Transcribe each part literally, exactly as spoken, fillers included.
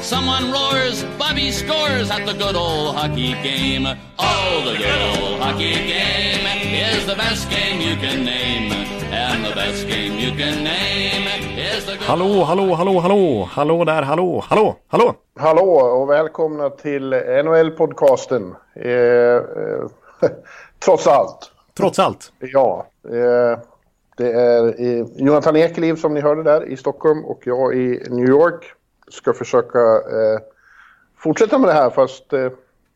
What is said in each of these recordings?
Someone roars, Bobby scores at the good old hockey game. Oh, the good old hockey game is the best game you can name. And the best game you can name is the good. Hallå, hallå, hallå, hallå. Hallå där, hallå, hallå, hallå. Hallå och välkomna till N H L-podcasten. Eh, eh, trots allt. Trots allt? Ja, eh. Det är Jonathan Ekeliv som ni hörde där i Stockholm och jag i New York. Ska försöka eh, fortsätta med det här fast, eh,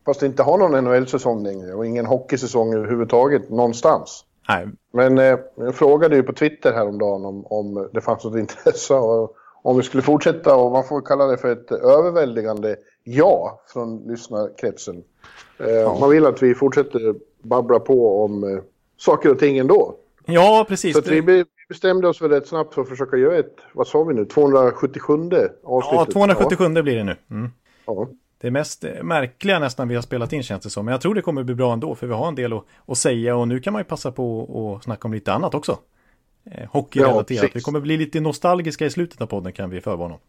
fast inte ha någon N H L-säsong längre och ingen hockeysäsong överhuvudtaget någonstans. Nej. Men eh, jag frågade ju på Twitter häromdagen om, om det fanns något intresse och om vi skulle fortsätta, och man får kalla det för ett överväldigande ja från lyssnarkretsen. Eh, ja. Man vill att vi fortsätter babbla på om eh, saker och ting ändå. Ja, precis. Så vi bestämde oss väl rätt snabbt för att försöka göra ett, vad sa vi nu, tvåhundrasjuttiosju avsnittet. Ja, tvåhundrasjuttiosju ja. Blir det nu. Mm. Ja. Det mest märkliga nästan vi har spelat in, känns det som. Men jag tror det kommer bli bra ändå, för vi har en del att, att säga, och nu kan man ju passa på att snacka om lite annat också. Hockeyrelaterat. Ja, vi kommer bli lite nostalgiska i slutet av podden, kan vi förvarna om.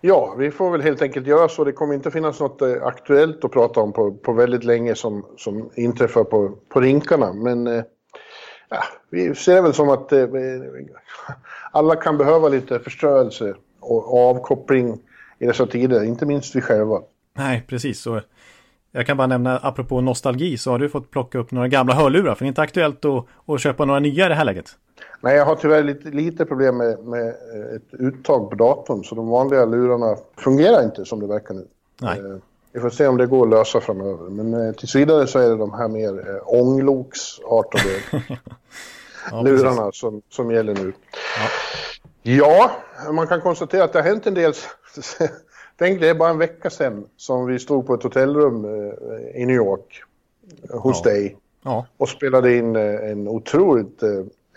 Ja, vi får väl helt enkelt göra så. Det kommer inte finnas något aktuellt att prata om på, på väldigt länge som, som inträffar på, på rinkarna, men... Ja, vi ser väl som att eh, alla kan behöva lite förstörelse och avkoppling i dessa tider, inte minst vi själva. Nej, precis. Och jag kan bara nämna, apropå nostalgi, så har du fått plocka upp några gamla hörlurar, för det är inte aktuellt att, att köpa några nya i det här läget. Nej, jag har tyvärr lite, lite problem med, med ett uttag på datorn, så de vanliga lurarna fungerar inte som det verkar nu. Nej. Eh, Vi får se om det går att lösa framöver. Men eh, tills vidare så är det de här mer eh, ångloksartade ja, lurarna som, som gäller nu. Ja. ja, man kan konstatera att det har hänt en del. Tänk, det är bara en vecka sedan som vi stod på ett hotellrum eh, i New York hos ja. dig. Ja. Och spelade in eh, en otroligt eh,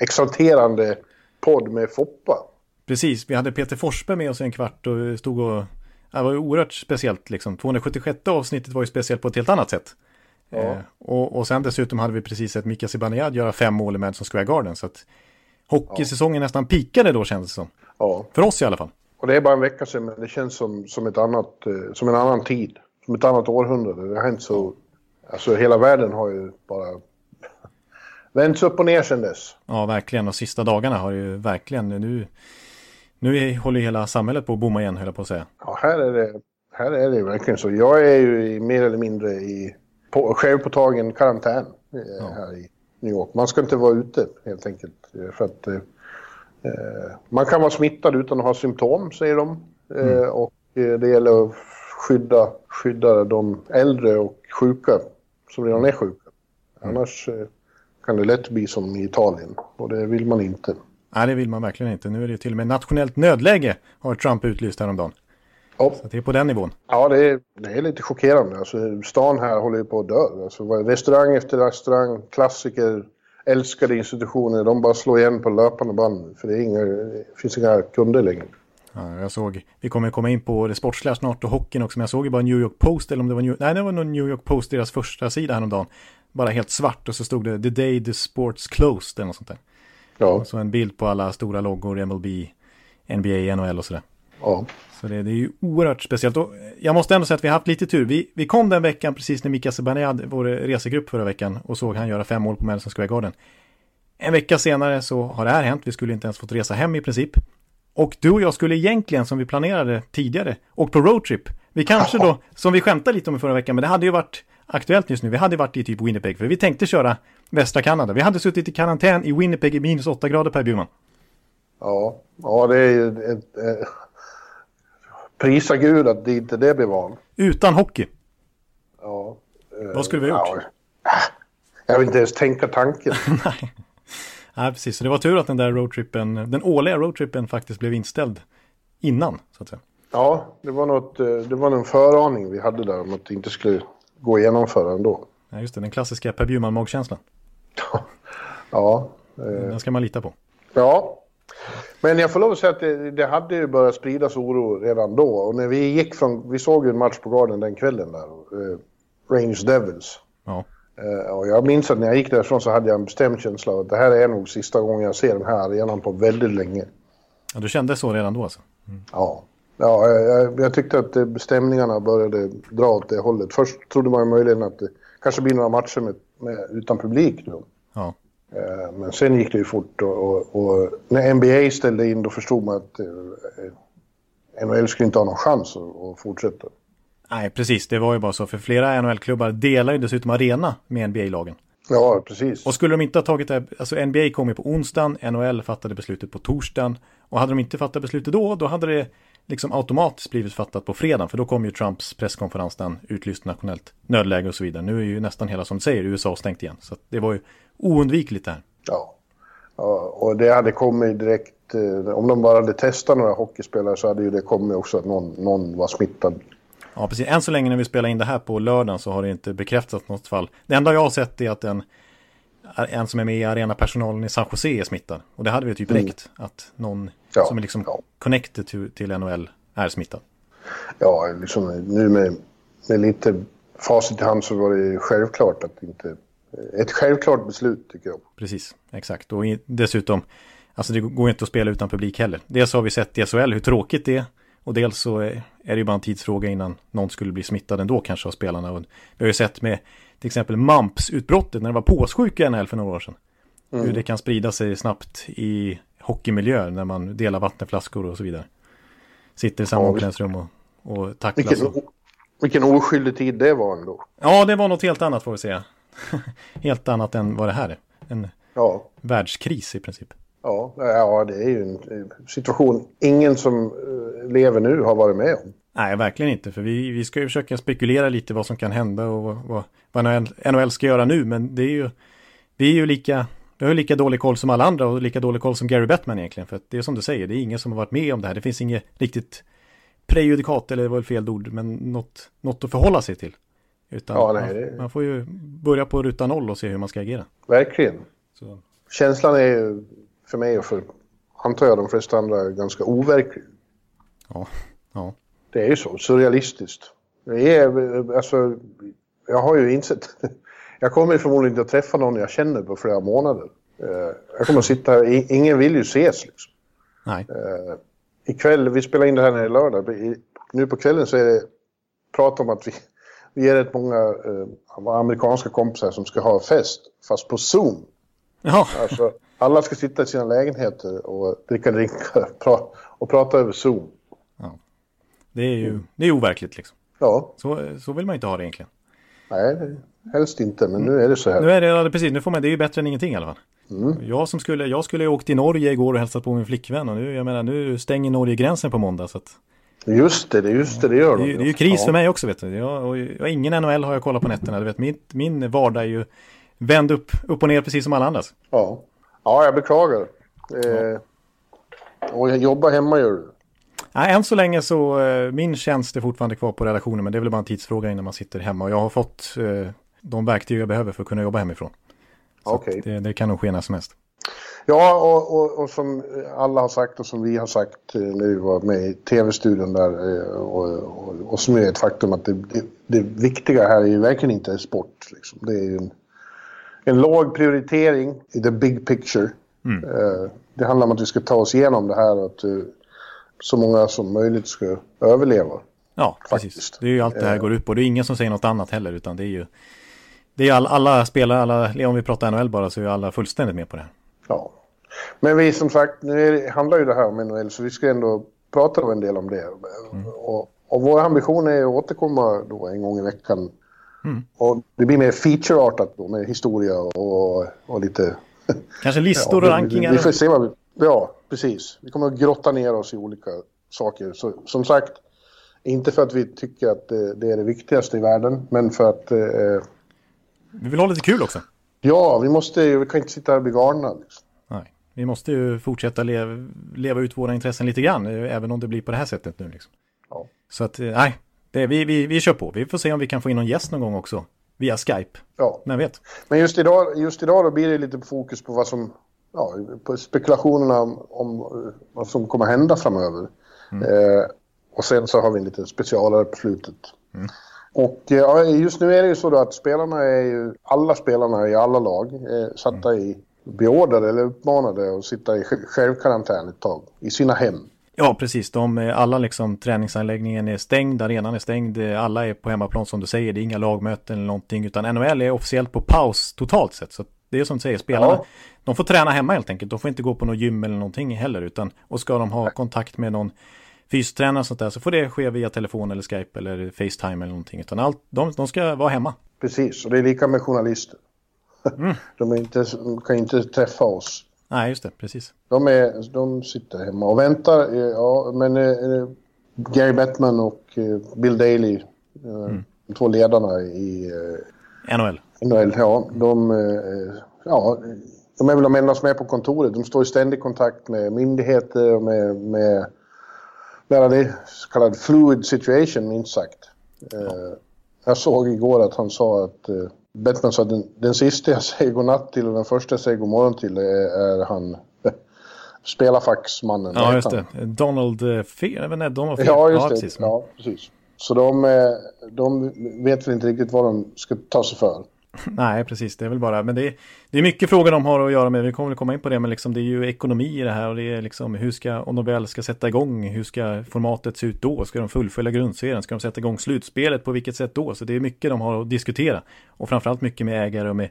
exalterande podd med Foppa. Precis, vi hade Peter Forsberg med oss en kvart och stod och... Det var ju oerhört speciellt liksom. tvåhundrasjuttiosjätte avsnittet var ju speciellt på ett helt annat sätt. Ja. Eh, och, och sen dessutom hade vi precis sett Mika Zibanejad göra fem mål i Madison Square Garden. Så att hockeysäsongen ja. nästan pikade då, kändes det som. Ja. För oss i alla fall. Och det är bara en vecka sedan, men det känns som, som, ett annat, som en annan tid. Som ett annat århundrade. Det har hänt så... Alltså hela världen har ju bara... vänts upp och ner sedan dess. Ja, verkligen. Och sista dagarna har ju verkligen... nu. Nu håller hela samhället på att bomma igen, höll jag på att säga. Ja, här är det, här är det verkligen så. Jag är ju mer eller mindre i, på, själv på tagen karantän eh, ja. här i New York. Man ska inte vara ute helt enkelt. För att, eh, man kan vara smittad utan att ha symptom, säger de. Eh, mm. Och eh, det gäller att skydda, skydda de äldre och sjuka som redan är sjuka. Mm. Annars eh, kan det lätt bli som i Italien, och det vill man inte. Nej, det vill man verkligen inte. Nu är det till och med nationellt nödläge, har Trump utlyst häromdagen. Oh. Så det är på den nivån. Ja, det är, det är lite chockerande. Alltså, stan här håller ju på att dö. Alltså, restaurang efter restaurang, klassiker, älskade institutioner, de bara slår igen på löpande band. För det, är inga, det finns inga kunder längre. Ja, jag såg, vi kommer komma in på det sportsliga snart och hockeyn också. Men jag såg ju bara New York Post, eller om det var New, nej, det var nog New York Post, deras första sida häromdagen. Bara helt svart, och så stod det The Day the Sports Closed eller något sånt där. Ja. Så en bild på alla stora loggor, M L B, N B A, N H L och sådär. Ja. Så det, det är ju oerhört speciellt. Och jag måste ändå säga att vi har haft lite tur. Vi, vi kom den veckan precis när Mika Zibanejad, vår resegrupp förra veckan, och såg han göra fem mål på Madison Square Garden. En vecka senare så har det här hänt. Vi skulle inte ens fått resa hem i princip. Och du och jag skulle egentligen, som vi planerade tidigare, åkt på roadtrip. Vi kanske då, som vi skämtade lite om i förra veckan, men det hade ju varit aktuellt just nu. Vi hade varit i typ Winnipeg, för vi tänkte köra västra Kanada. Vi hade suttit i karantän i Winnipeg i minus åtta grader, Per Bjurman. Ja, ja det är ju... Ett, eh, prisa Gud att det inte det blev van. Utan hockey. Ja. Eh, Vad skulle vi ha gjort? Ja, jag vill inte ens tänka tanken. Nej. Nej, precis. Så det var tur att den där roadtrippen, den årliga roadtrippen faktiskt blev inställd innan, så att säga. Ja, det var något, det var en föraning vi hade där om att det inte skulle gå igenom för ändå. Ja, just det, den klassiska Per Bjurman-magkänslan. Ja. Den ska man lita på. Ja, Men jag får lov att säga att det, det hade ju börjat spridas oro redan då. Och när vi gick från, vi såg ju en match på Garden den kvällen där, eh, Rangers Devils. Ja. Eh, och jag minns att när jag gick därifrån så hade jag en bestämd känsla att det här är nog sista gången jag ser den här arenan på väldigt länge. Ja, du kände så redan då alltså? Mm. Ja. Ja, jag, jag tyckte att bestämningarna började dra åt det hållet. Först trodde man möjligen att det kanske blir några matcher med, med, utan publik då. Ja. Men sen gick det ju fort och, och, och när N B A ställde in då förstod man att eh, N H L skulle inte ha någon chans att, att fortsätta. Nej, precis. Det var ju bara så. För flera N H L-klubbar delar ju dessutom arena med N B A-lagen. Ja, precis. Och skulle de inte ha tagit det här, alltså N B A kom ju på onsdagen, N H L fattade beslutet på torsdagen. Och hade de inte fattat beslutet då, då hade det liksom automatiskt blivit fattat på fredagen. För då kom ju Trumps presskonferens, den utlyst nationellt nödläge och så vidare. Nu är ju nästan hela, som säger, U S A stängt igen. Så det var ju oundvikligt där. Ja. Ja, och det hade kommit direkt, eh, om de bara hade testat några hockeyspelare så hade ju det kommit också att någon, någon var smittad. Ja, precis. Än så länge när vi spelar in det här på lördagen så har det inte bekräftats något fall. Det enda jag har sett är att en, en som är med i arenapersonalen i San Jose är smittad. Och det hade vi typ direkt, mm. att någon ja, som är liksom ja. connected till, till N H L är smittad. Ja, liksom nu med, med lite facit i hand så var det ju självklart att inte... Ett självklart beslut tycker jag. Precis, exakt. Och dessutom, alltså det går inte att spela utan publik heller. Dels har vi sett i S H L hur tråkigt det är. Och dels så är det ju bara en tidsfråga innan någon skulle bli smittad ändå kanske av spelarna. Och vi har ju sett med till exempel Mumps-utbrottet när det var påssjuka i N H L för några år sedan. Mm. Hur det kan sprida sig snabbt i hockeymiljö när man delar vattenflaskor och så vidare. Sitter i samma omklädningsrum och, och tacklas. Vilken, och... vilken oskyldig tid det var ändå. Ja, det var något helt annat får vi säga. Helt annat än vad det här är. En ja. världskris i princip. Ja, ja, det är ju en situation ingen som lever nu har varit med om. Nej, verkligen inte. För vi, vi ska ju försöka spekulera lite vad som kan hända och vad, vad N H L ska göra nu. Men det är ju, vi är ju lika, vi har ju lika dålig koll som alla andra och lika dålig koll som Gary Bettman egentligen. För att det är som du säger, det är ingen som har varit med om det här. Det finns inget riktigt prejudikat, eller det var fel ord, men något, något att förhålla sig till. Utan ja, nej, det... man, man får ju börja på ruta noll och se hur man ska agera. Verkligen. Så. Känslan är ju för mig och för, antar jag, de flesta andra ganska overklig. Ja, ja. Det är ju så, surrealistiskt. Det är, alltså, jag har ju insett, jag kommer förmodligen inte att träffa någon jag känner på flera månader. Jag kommer att sitta här, ingen vill ju ses liksom. Nej. Ikväll, vi spelar in det här när det är lördag, nu på kvällen så är det prat om att vi Vi är rätt många eh, amerikanska kompisar som ska ha fest, fast på Zoom. Ja. Alltså, alla ska sitta i sina lägenheter och dricka drinkar pra- och prata över Zoom. Ja. Det är ju det är overkligt liksom. Ja. Så, så vill man inte ha det egentligen. Nej, helst inte, men nu är det så här. Nu är det, precis, nu får man, det är ju bättre än ingenting i alla fall. Mm. Jag, som skulle, jag skulle ha åkt till Norge igår och hälsat på min flickvän och nu, jag menar, nu stänger Norge gränsen på måndag så att... Just det, just det, det gör de. Det är ju kris för mig också, vet du. Jag, och jag, ingen N H L har jag kollat på nätterna. Du vet, min, min vardag är ju vänd upp, upp och ner precis som alla andras. Ja, ja jag beklagar. Eh, och jag jobbar hemma gör du? Nej, än så länge så, eh, min tjänst är fortfarande kvar på redaktionen. Men det är väl bara en tidsfråga innan man sitter hemma. Och jag har fått eh, de verktyg jag behöver för att kunna jobba hemifrån. Så okay. det, det kan nog ske när som helst. Ja, och, och, och som alla har sagt och som vi har sagt när vi var med i tv-studion där och, och, och som är ett faktum att det, det, det viktiga här är ju verkligen inte sport. Liksom. Det är ju en, en låg prioritering i the big picture. Mm. Eh, det handlar om att vi ska ta oss igenom det här och att uh, så många som möjligt ska överleva. Ja, faktiskt. Precis. Det är ju allt det här går ut på. Det är ingen som säger något annat heller utan det är ju det är all, alla spelare, alla, om vi pratar N H L bara så är ju alla fullständigt med på det här. Ja, men vi som sagt, nu handlar ju det här om N H L så vi ska ändå prata en del om det. Mm. Och, och vår ambition är att återkomma då en gång i veckan. Mm. Och det blir mer featureartat då med historia och, och lite... Kanske listor ja, och rankingar. Vi, vi får se vad vi, ja, precis. Vi kommer att grotta ner oss i olika saker. Så, som sagt, inte för att vi tycker att det, det är det viktigaste i världen, men för att... Eh, vi vill ha lite kul också. Ja, vi måste ju, vi kan inte sitta här och bli garna. Liksom. Nej, vi måste ju fortsätta leva, leva ut våra intressen lite grann, även om det blir på det här sättet nu. Liksom. Ja. Så att, nej, det, vi, vi, vi kör på. Vi får se om vi kan få in någon gäst någon gång också, via Skype. Ja. Men vet. Men just idag, just idag då blir det lite fokus på vad som ja, på spekulationerna om, om vad som kommer hända framöver. Mm. Eh, och sen så har vi en lite specialare på slutet. Mm. Och ja, just nu är det ju så då att spelarna är ju, alla spelarna i alla lag är satta mm. i beordrade eller uppmanade att sitta i självkarantän ett tag i sina hem. Ja, precis. De, alla liksom, träningsanläggningen är stängd, arenan är stängd, alla är på hemmaplan som du säger, det är inga lagmöten eller någonting, utan N H L är officiellt på paus totalt sett, så det är som du säger, spelarna, ja. de får träna hemma helt enkelt, de får inte gå på något gym eller någonting heller, utan, och ska de ha kontakt med någon fystränare och sånt där, så får det ske via telefon eller Skype eller FaceTime eller någonting, utan allt, de, de ska vara hemma. Precis, och det är lika med journalister. Mm. De är inte, kan inte träffa oss. Nej, just det, precis. De, är, de sitter hemma och väntar. Ja, men eh, Gary Bettman och eh, Bill Daly, eh, mm. de två ledarna i eh, N H L. N H L, ja, de, eh, ja, de är väl de enda som är på kontoret. De står i ständig kontakt med myndigheter och med, med, med det så kallad fluid situation, minst sagt. Eh, ja. Jag såg igår att han sa att... Eh, Bettman sa att den, den sista jag säger godnatt till och den första jag säger godmorgon till är, är han spelarfaxmannen. Ja, just det. Donald Fehr. Jag vet inte, Donald Fehr. Ja, just ja, det. Precis. Ja, precis. Så de, de vet väl inte riktigt vad de ska ta sig för. Nej, precis. Det är väl bara... Men det är, det är mycket frågor de har att göra med. Vi kommer väl komma in på det, men liksom, det är ju ekonomi i det här. Och det är liksom, hur ska, om de väl ska sätta igång, hur ska formatet se ut då? Ska de fullfölja grundserien? Ska de sätta igång slutspelet? På vilket sätt då? Så det är mycket de har att diskutera. Och framförallt mycket med ägare och med,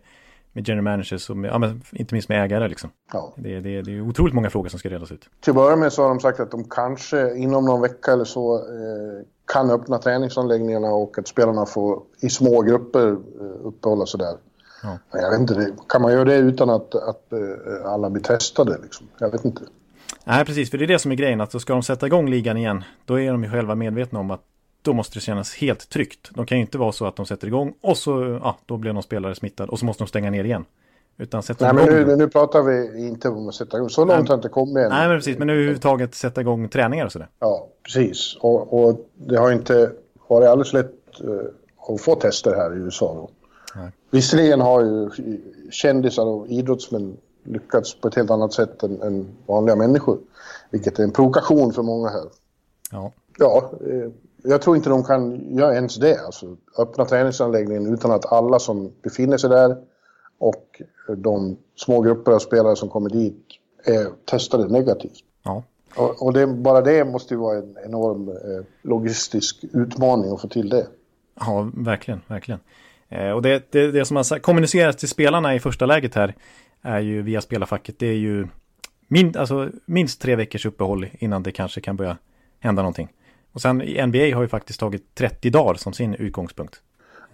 med general managers. Och med, ja, men inte minst med ägare liksom. Ja. Det, det, det är otroligt många frågor som ska redas ut. Till början med så har de sagt att de kanske inom någon vecka eller så... Eh, kan öppna träningsanläggningarna och att spelarna får i små grupper uppehålla sig där. Ja. Jag vet inte, kan man göra det utan att, att alla blir testade? Liksom? Jag vet inte. Nej, precis. För det är det som är grejen. Att så ska de sätta igång ligan igen, då är de ju själva medvetna om att då måste det kännas helt tryggt. De kan ju inte vara så att de sätter igång och så ja, då blir någon spelare smittad och så måste de stänga ner igen. Utan sätta nej, igång. Men nu, nu pratar vi inte om att sätta igång. Så långt nej, har inte kommit än. Nej, men precis. Men överhuvudtaget sätta igång träningar och sådär. Ja, precis. Och, och det har inte varit alldeles lätt uh, att få tester här i U S A då. Nej. Visserligen har ju kändisar och idrottsmän lyckats på ett helt annat sätt än, än vanliga människor. Vilket är en provokation för många här. Ja. Ja, eh, jag tror inte de kan göra ens det. Alltså, öppna träningsanläggningen utan att alla som befinner sig där och de små grupper av spelare som kommer dit är testade negativt. Ja. Och, och det, bara det måste ju vara en enorm eh, logistisk utmaning att få till det. Ja, verkligen, verkligen. Eh, och det, det, det som har kommunicerats till spelarna i första läget här är ju via spelarfacket. Det är ju min, alltså, minst tre veckors uppehåll innan det kanske kan börja hända någonting. Och sen N B A har ju faktiskt tagit trettio dagar som sin utgångspunkt.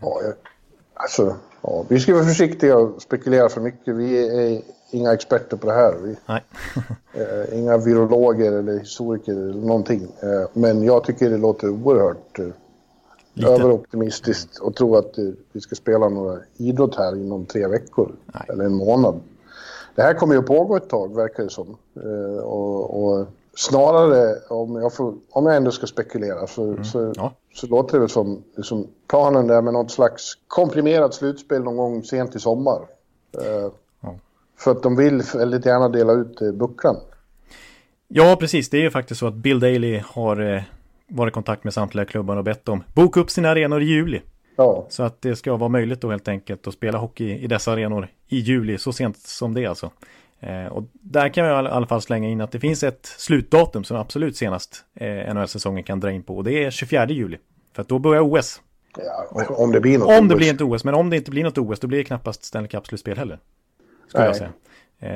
Ja, jag... Alltså, ja, vi ska vara försiktiga och spekulera för mycket. Vi är, är inga experter på det här. Vi, Nej. eh, inga virologer eller historiker eller någonting. Eh, men jag tycker det låter oerhört eh, överoptimistiskt att tro att eh, vi ska spela några idrott här inom tre veckor Nej. eller en månad. Det här kommer ju att pågå ett tag, verkar det som. Eh, och, och snarare, om jag, får, om jag ändå ska spekulera så... Mm. så ja. Så låter det väl som, som planen där med något slags komprimerat slutspel någon gång sent i sommar. Eh, ja. För att de vill väldigt gärna dela ut eh, bucklan. Ja, precis. Det är ju faktiskt så att Bill Daly har eh, varit i kontakt med samtliga klubbar och bett om boka upp sina arenor i juli. Ja. Så att det ska vara möjligt då helt enkelt att spela hockey i dessa arenor i juli så sent som det alltså. Eh, och där kan vi i alla fall slänga in att det finns ett slutdatum som absolut senast eh, N H L-säsongen kan dra in på. Och det är tjugofjärde juli. För att då börjar O S. Ja, om det blir något Om det O S. Blir inte O S. Men om det inte blir något O S då blir det knappast Stanley Cup-slutspel heller. Skulle Nej. jag säga.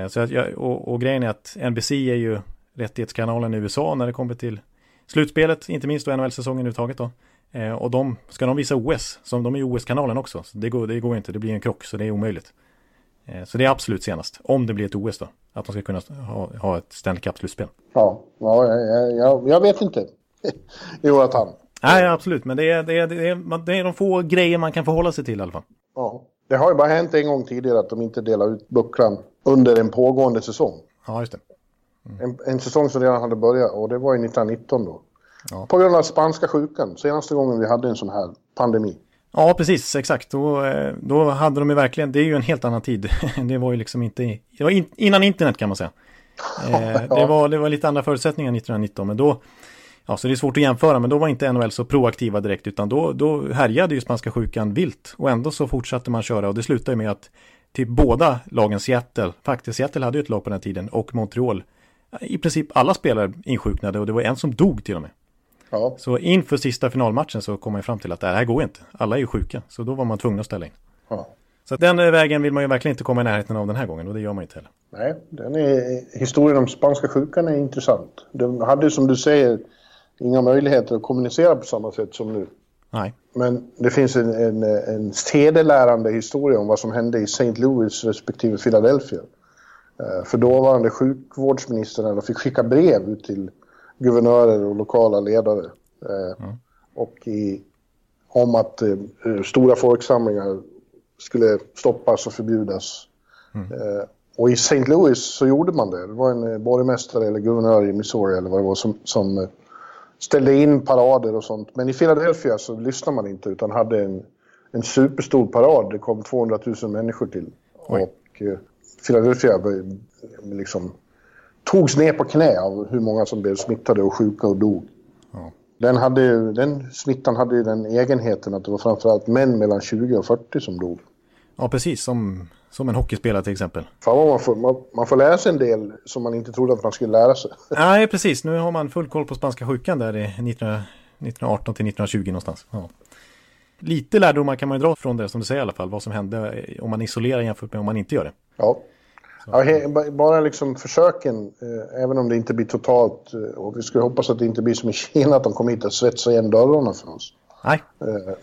Eh, så att jag, och, och grejen är att N B C är ju rättighetskanalen i U S A när det kommer till slutspelet. Inte minst då N H L-säsongen överhuvudtaget då. Eh, och de, ska de visa O S. Som de är ju O S-kanalen också. Så det går, det går inte. Det blir en krock så det är omöjligt. Så det är absolut senast, om det blir ett O S då, att de ska kunna ha, ha ett Stanley Cup-slutspel. Ja, ja jag, jag, jag vet inte. Jo, att han. Nej, absolut, men det är, det, är, det, är, det är de få grejer man kan förhålla sig till i alla fall. Ja, det har ju bara hänt en gång tidigare att de inte delar ut bucklan under en pågående säsong. Ja, just det. Mm. En, en säsong som redan hade börjat, och det var ju nittonhundranitton då. Ja. På grund av spanska sjukan, senaste gången vi hade en sån här pandemi. Ja, precis, exakt. Då, då hade de ju verkligen, det är ju en helt annan tid. Det var ju liksom inte, det var in, innan internet kan man säga. Det var, det var lite andra förutsättningar nittonhundranitton, men då, ja, så det är svårt att jämföra, men då var inte N H L så proaktiva direkt, utan då, då härjade ju spanska sjukan vilt, och ändå så fortsatte man köra, och det slutade ju med att typ båda lagen, Seattle, faktiskt Seattle hade ju ett lag på den här tiden, och Montreal, i princip alla spelare insjuknade, och det var en som dog till och med. Ja. Så inför sista finalmatchen så kom man fram till att det här går inte, alla är ju sjuka, så då var man tvungen att ställa in. Ja. Så den vägen vill man ju verkligen inte komma i närheten av den här gången, och det gör man inte heller. Nej, den är, historien om spanska sjukan är intressant. De hade, som du säger, inga möjligheter att kommunicera på samma sätt som nu. Nej. Men det finns en, en, en sedelärande historia om vad som hände i Saint Louis respektive Philadelphia. För dåvarande sjukvårdsministern fick skicka brev ut till guvernörer och lokala ledare mm. och i, om att stora folksamlingar skulle stoppas och förbjudas. Mm. Eh, och i Saint Louis så gjorde man det. Det var en borgmästare eller guvernör i Missouri eller vad det var som, som ställde in parader och sånt. Men i Philadelphia så lyssnade man inte, utan hade en, en superstor parad. Det kom tvåhundratusen människor till. Oj. Och eh, Philadelphia liksom togs ner på knä av hur många som blev smittade och sjuka och dog. Ja. Den, hade, den smittan hade ju den egenheten att det var framförallt män mellan tjugo och fyrtio som dog. Ja, precis. Som, som en hockeyspelare till exempel. Fan, man, får, man, man får läsa en del som man inte trodde att man skulle lära sig. Nej, precis. Nu har man full koll på spanska sjukan där nittonhundraarton till nittonhundratjugo någonstans. Ja. Lite lärdomar kan man ju dra från det, som du säger i alla fall. Vad som hände om man isolerar jämfört med om man inte gör det. Ja. Ja, he, bara liksom försöken, eh, även om det inte blir totalt, eh, och vi skulle hoppas att det inte blir som i Kina att de kommer hit och svetsar igen dörrarna för oss. Nej. Eh,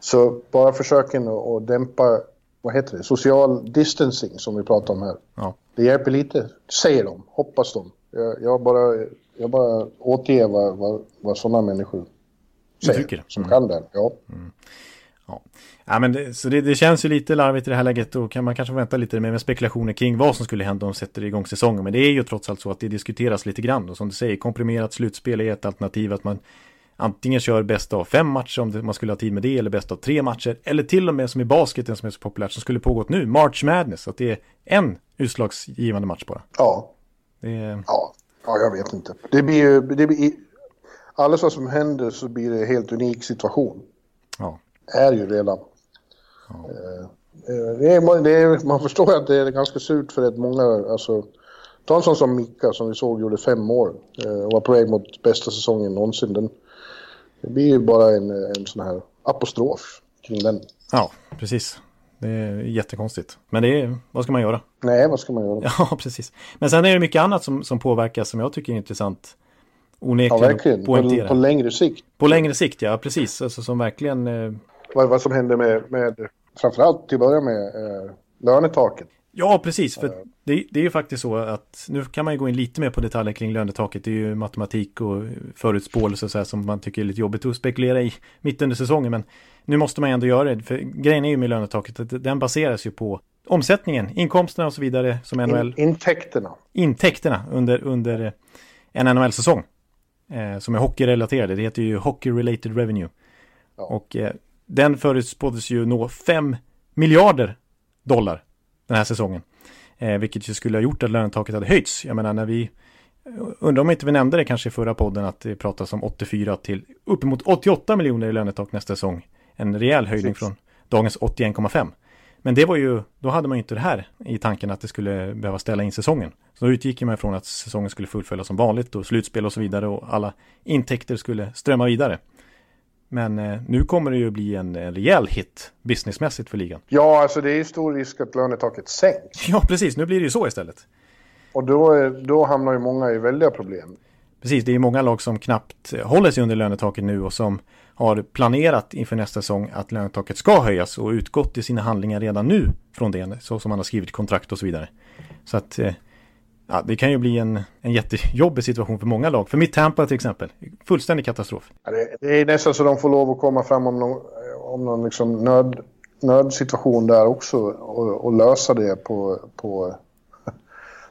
så bara försöken att dämpa, vad heter det, social distancing som vi pratar om här. Ja. Det hjälper lite, säger de, hoppas de. Jag, jag, bara, jag bara återger vad, vad, vad sådana människor säger som mm. kan det. Ja. Mm. Ja. Ja, men det, så det, det känns ju lite larvigt i det här läget, och kan man kanske vänta lite med, med spekulationer kring vad som skulle hända om de sätter igång säsongen. Men det är ju trots allt så att det diskuteras lite grann, och som du säger, komprimerat slutspel är ett alternativ, att man antingen kör bäst av fem matcher om det, man skulle ha tid med det, eller bäst av tre matcher, eller till och med som i basketen som är så populärt, som skulle pågått nu, March Madness, att det är en utslagsgivande match bara. Ja, det... ja. ja jag vet inte. Det blir ju, det blir, alldeles vad som händer så blir det en helt unik situation. Ja. Är ju redan. Ja. Det är, det är, man förstår att det är ganska surt för att många, alltså, ta en sån som Mika som vi såg gjorde fem år och var på väg mot bästa säsongen någonsin. Den, det blir ju bara en, en sån här apostrof kring den. Ja, precis. Det är jättekonstigt. Men det är, vad ska man göra? Nej, vad ska man göra? Ja, precis. Men sen är det mycket annat som, som påverkar som jag tycker är intressant. Ja, verkligen. På, på längre sikt. På längre sikt, ja, precis. Alltså som verkligen... Eh... Vad, vad som hände med, med framförallt till början med eh, lönetaket. Ja, precis. För eh. det, det är ju faktiskt så att nu kan man ju gå in lite mer på detaljer kring lönetaket. Det är ju matematik och förutspåelse och så här som man tycker är lite jobbigt att spekulera i mitt under säsongen. Men nu måste man ändå göra det. För grejen är ju med lönetaket att den baseras ju på omsättningen, inkomsterna och så vidare som N H L. In, intäkterna. Intäkterna under, under en N H L-säsong. Som är hockeyrelaterade. Det heter ju hockey-related revenue. Ja. Och eh, den förutspåddes ju nå fem miljarder dollar den här säsongen. Eh, vilket ju skulle ha gjort att lönetaket hade höjts. Jag menar, när vi, undrar om inte vi nämnde det kanske i förra podden, att det pratas om åttiofyra till uppemot åttioåtta miljoner i lönetak nästa säsong. En rejäl höjning från dagens åttioen komma fem. Men det var ju, då hade man ju inte det här i tanken att det skulle behöva ställa in säsongen. Så då utgick man från att säsongen skulle fullföljas som vanligt och slutspel och så vidare och alla intäkter skulle strömma vidare. Men eh, nu kommer det ju bli en, en rejäl hit businessmässigt för ligan. Ja, alltså det är ju stor risk att lönetaket sänks. Ja, precis. Nu blir det ju så istället. Och då, då hamnar ju många i väldiga problem. Precis, det är många lag som knappt håller sig under lönetaket nu och som har planerat inför nästa säsong att lönetaket ska höjas och utgått i sina handlingar redan nu från det, så som man har skrivit kontrakt och så vidare. Så att ja, det kan ju bli en, en jättejobbig situation för många lag. För mitt Tampa till exempel, fullständig katastrof. Ja, det, det är nästan så de får lov att komma fram om någon, om någon liksom nöd, nödsituation där också och, och lösa det på, på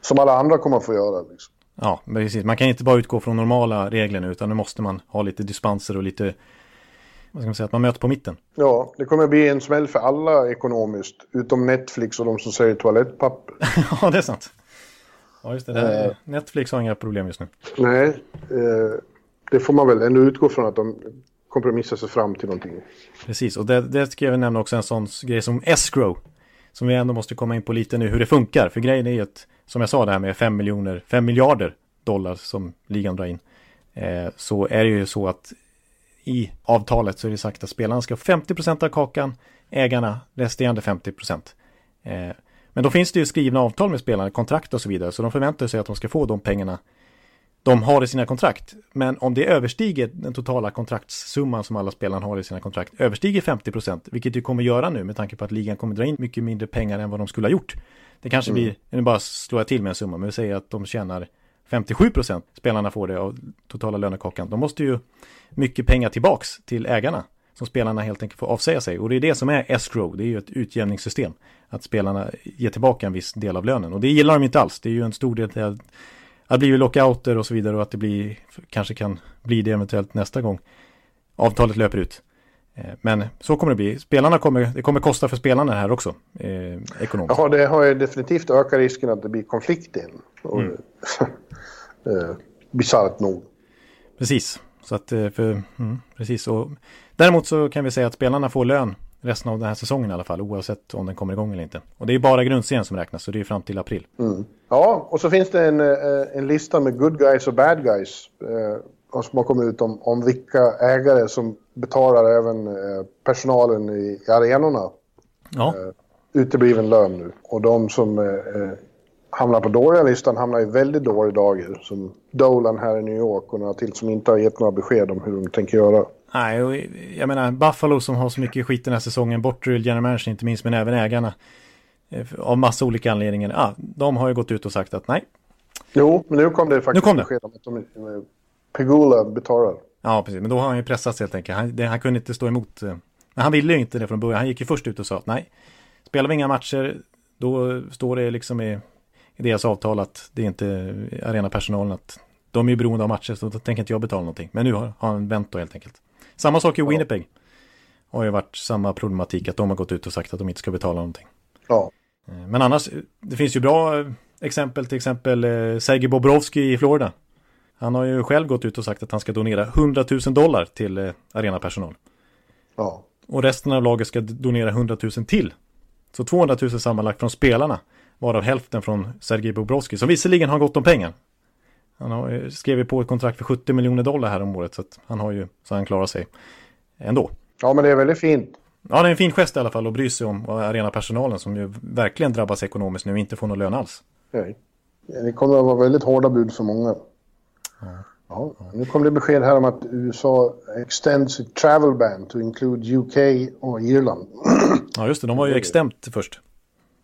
som alla andra kommer att få göra liksom. Ja, precis. Man kan inte bara utgå från normala regler nu, utan nu måste man ha lite dispenser och lite vad ska man säga, att man möter på mitten. Ja, det kommer bli en smäll för alla ekonomiskt, utom Netflix och de som säger toalettpapper. Ja, det är sant. Ja, just det. det här, eh, Netflix har inga problem just nu. Nej, eh, det får man väl ändå utgå från att de kompromissar sig fram till någonting. Precis, och det, det ska jag nämna också, en sån grej som escrow, som vi ändå måste komma in på lite nu hur det funkar. För grejen är ju att, som jag sa, det här med fem miljoner, fem miljarder dollar som ligan drar in, eh, så är det ju så att i avtalet så är det sagt att spelaren ska ha femtio procent av kakan, ägarna resterande femtio procent. Eh, men då finns det ju skrivna avtal med spelarna, kontrakt och så vidare, så de förväntar sig att de ska få de pengarna de har i sina kontrakt. Men om det överstiger den totala kontraktssumman som alla spelarna har i sina kontrakt, överstiger femtio procent, vilket det kommer göra nu med tanke på att ligan kommer dra in mycket mindre pengar än vad de skulle ha gjort. Det kanske mm. blir, nu bara slår jag till med en summa, men vi säger att de tjänar femtiosju procent, spelarna får det av totala lönekakan. De måste ju mycket pengar tillbaks till ägarna som spelarna helt enkelt får avsäga sig. Och det är det som är escrow, det är ju ett utjämningssystem, att spelarna ger tillbaka en viss del av lönen. Och det gillar de inte alls, det är ju en stor del till att det blir ju lockouter och så vidare, och att det blir, kanske kan bli det eventuellt nästa gång avtalet löper ut. Men så kommer det bli. Spelarna kommer, det kommer kosta för spelarna här också, eh, ekonomiskt. Ja, det har ju definitivt ökat risken att det blir konflikten. Mm. eh, Bisarrt nog. Precis. Så att, för, mm, precis. Och däremot så kan vi säga att spelarna får lön resten av den här säsongen i alla fall, oavsett om den kommer igång eller inte. Och det är bara grundserien som räknas, så det är fram till april. Mm. Ja, och så finns det en, en lista med good guys och bad guys eh, som har kommit ut om, om vilka ägare som betalar även eh, personalen i arenorna. Ja. Eh, utebliven lön nu. Och de som eh, hamnar på dåliga listan hamnar i väldigt dåliga dagar, som Dolan här i New York och några till som inte har gett några besked om hur de tänker göra. Nej, jag menar Buffalo som har så mycket skit den här säsongen, bortdrylld general manager inte minst, men även ägarna av massa olika anledningar. Ah, de har ju gått ut och sagt att nej. Jo, men nu kom det faktiskt kom det. besked om att de, Pegula betalar. Ja, precis. Men då har han ju pressats helt enkelt. Han, det, han kunde inte stå emot. Men han ville ju inte det från början. Han gick ju först ut och sa att nej, spelar vi inga matcher, då står det liksom i, i deras avtal att det är inte arenapersonalen, att de är ju beroende av matcher, så då tänker inte jag betala någonting. Men nu har han vänt då helt enkelt. Samma sak i Winnipeg. Ja. Har ju varit samma problematik, att de har gått ut och sagt att de inte ska betala någonting. Ja. Men annars, det finns ju bra exempel, till exempel Sergej Bobrovsky i Florida. Han har ju själv gått ut och sagt att han ska donera hundra tusen dollar till arenapersonal. Ja. Och resten av laget ska donera hundra tusen till. Så tvåhundra tusen sammanlagt från spelarna, varav hälften från Sergej Bobrovsky, som visserligen har gått om pengar. Han har, skrev ju på ett kontrakt för sjuttio miljoner dollar här om året, så att han har ju, så han klarar sig ändå. Ja, men det är väldigt fint. Ja, det är en fin gest i alla fall att bry sig om arenapersonalen, som ju verkligen drabbas ekonomiskt nu, inte får någon lön alls. Nej. Det kommer att vara väldigt hårda bud för många. Ja. Ja. Nu kom det besked här om att U S A extends sitt travel ban to include U K och Irland. Ja, just det. De var ju extremt först.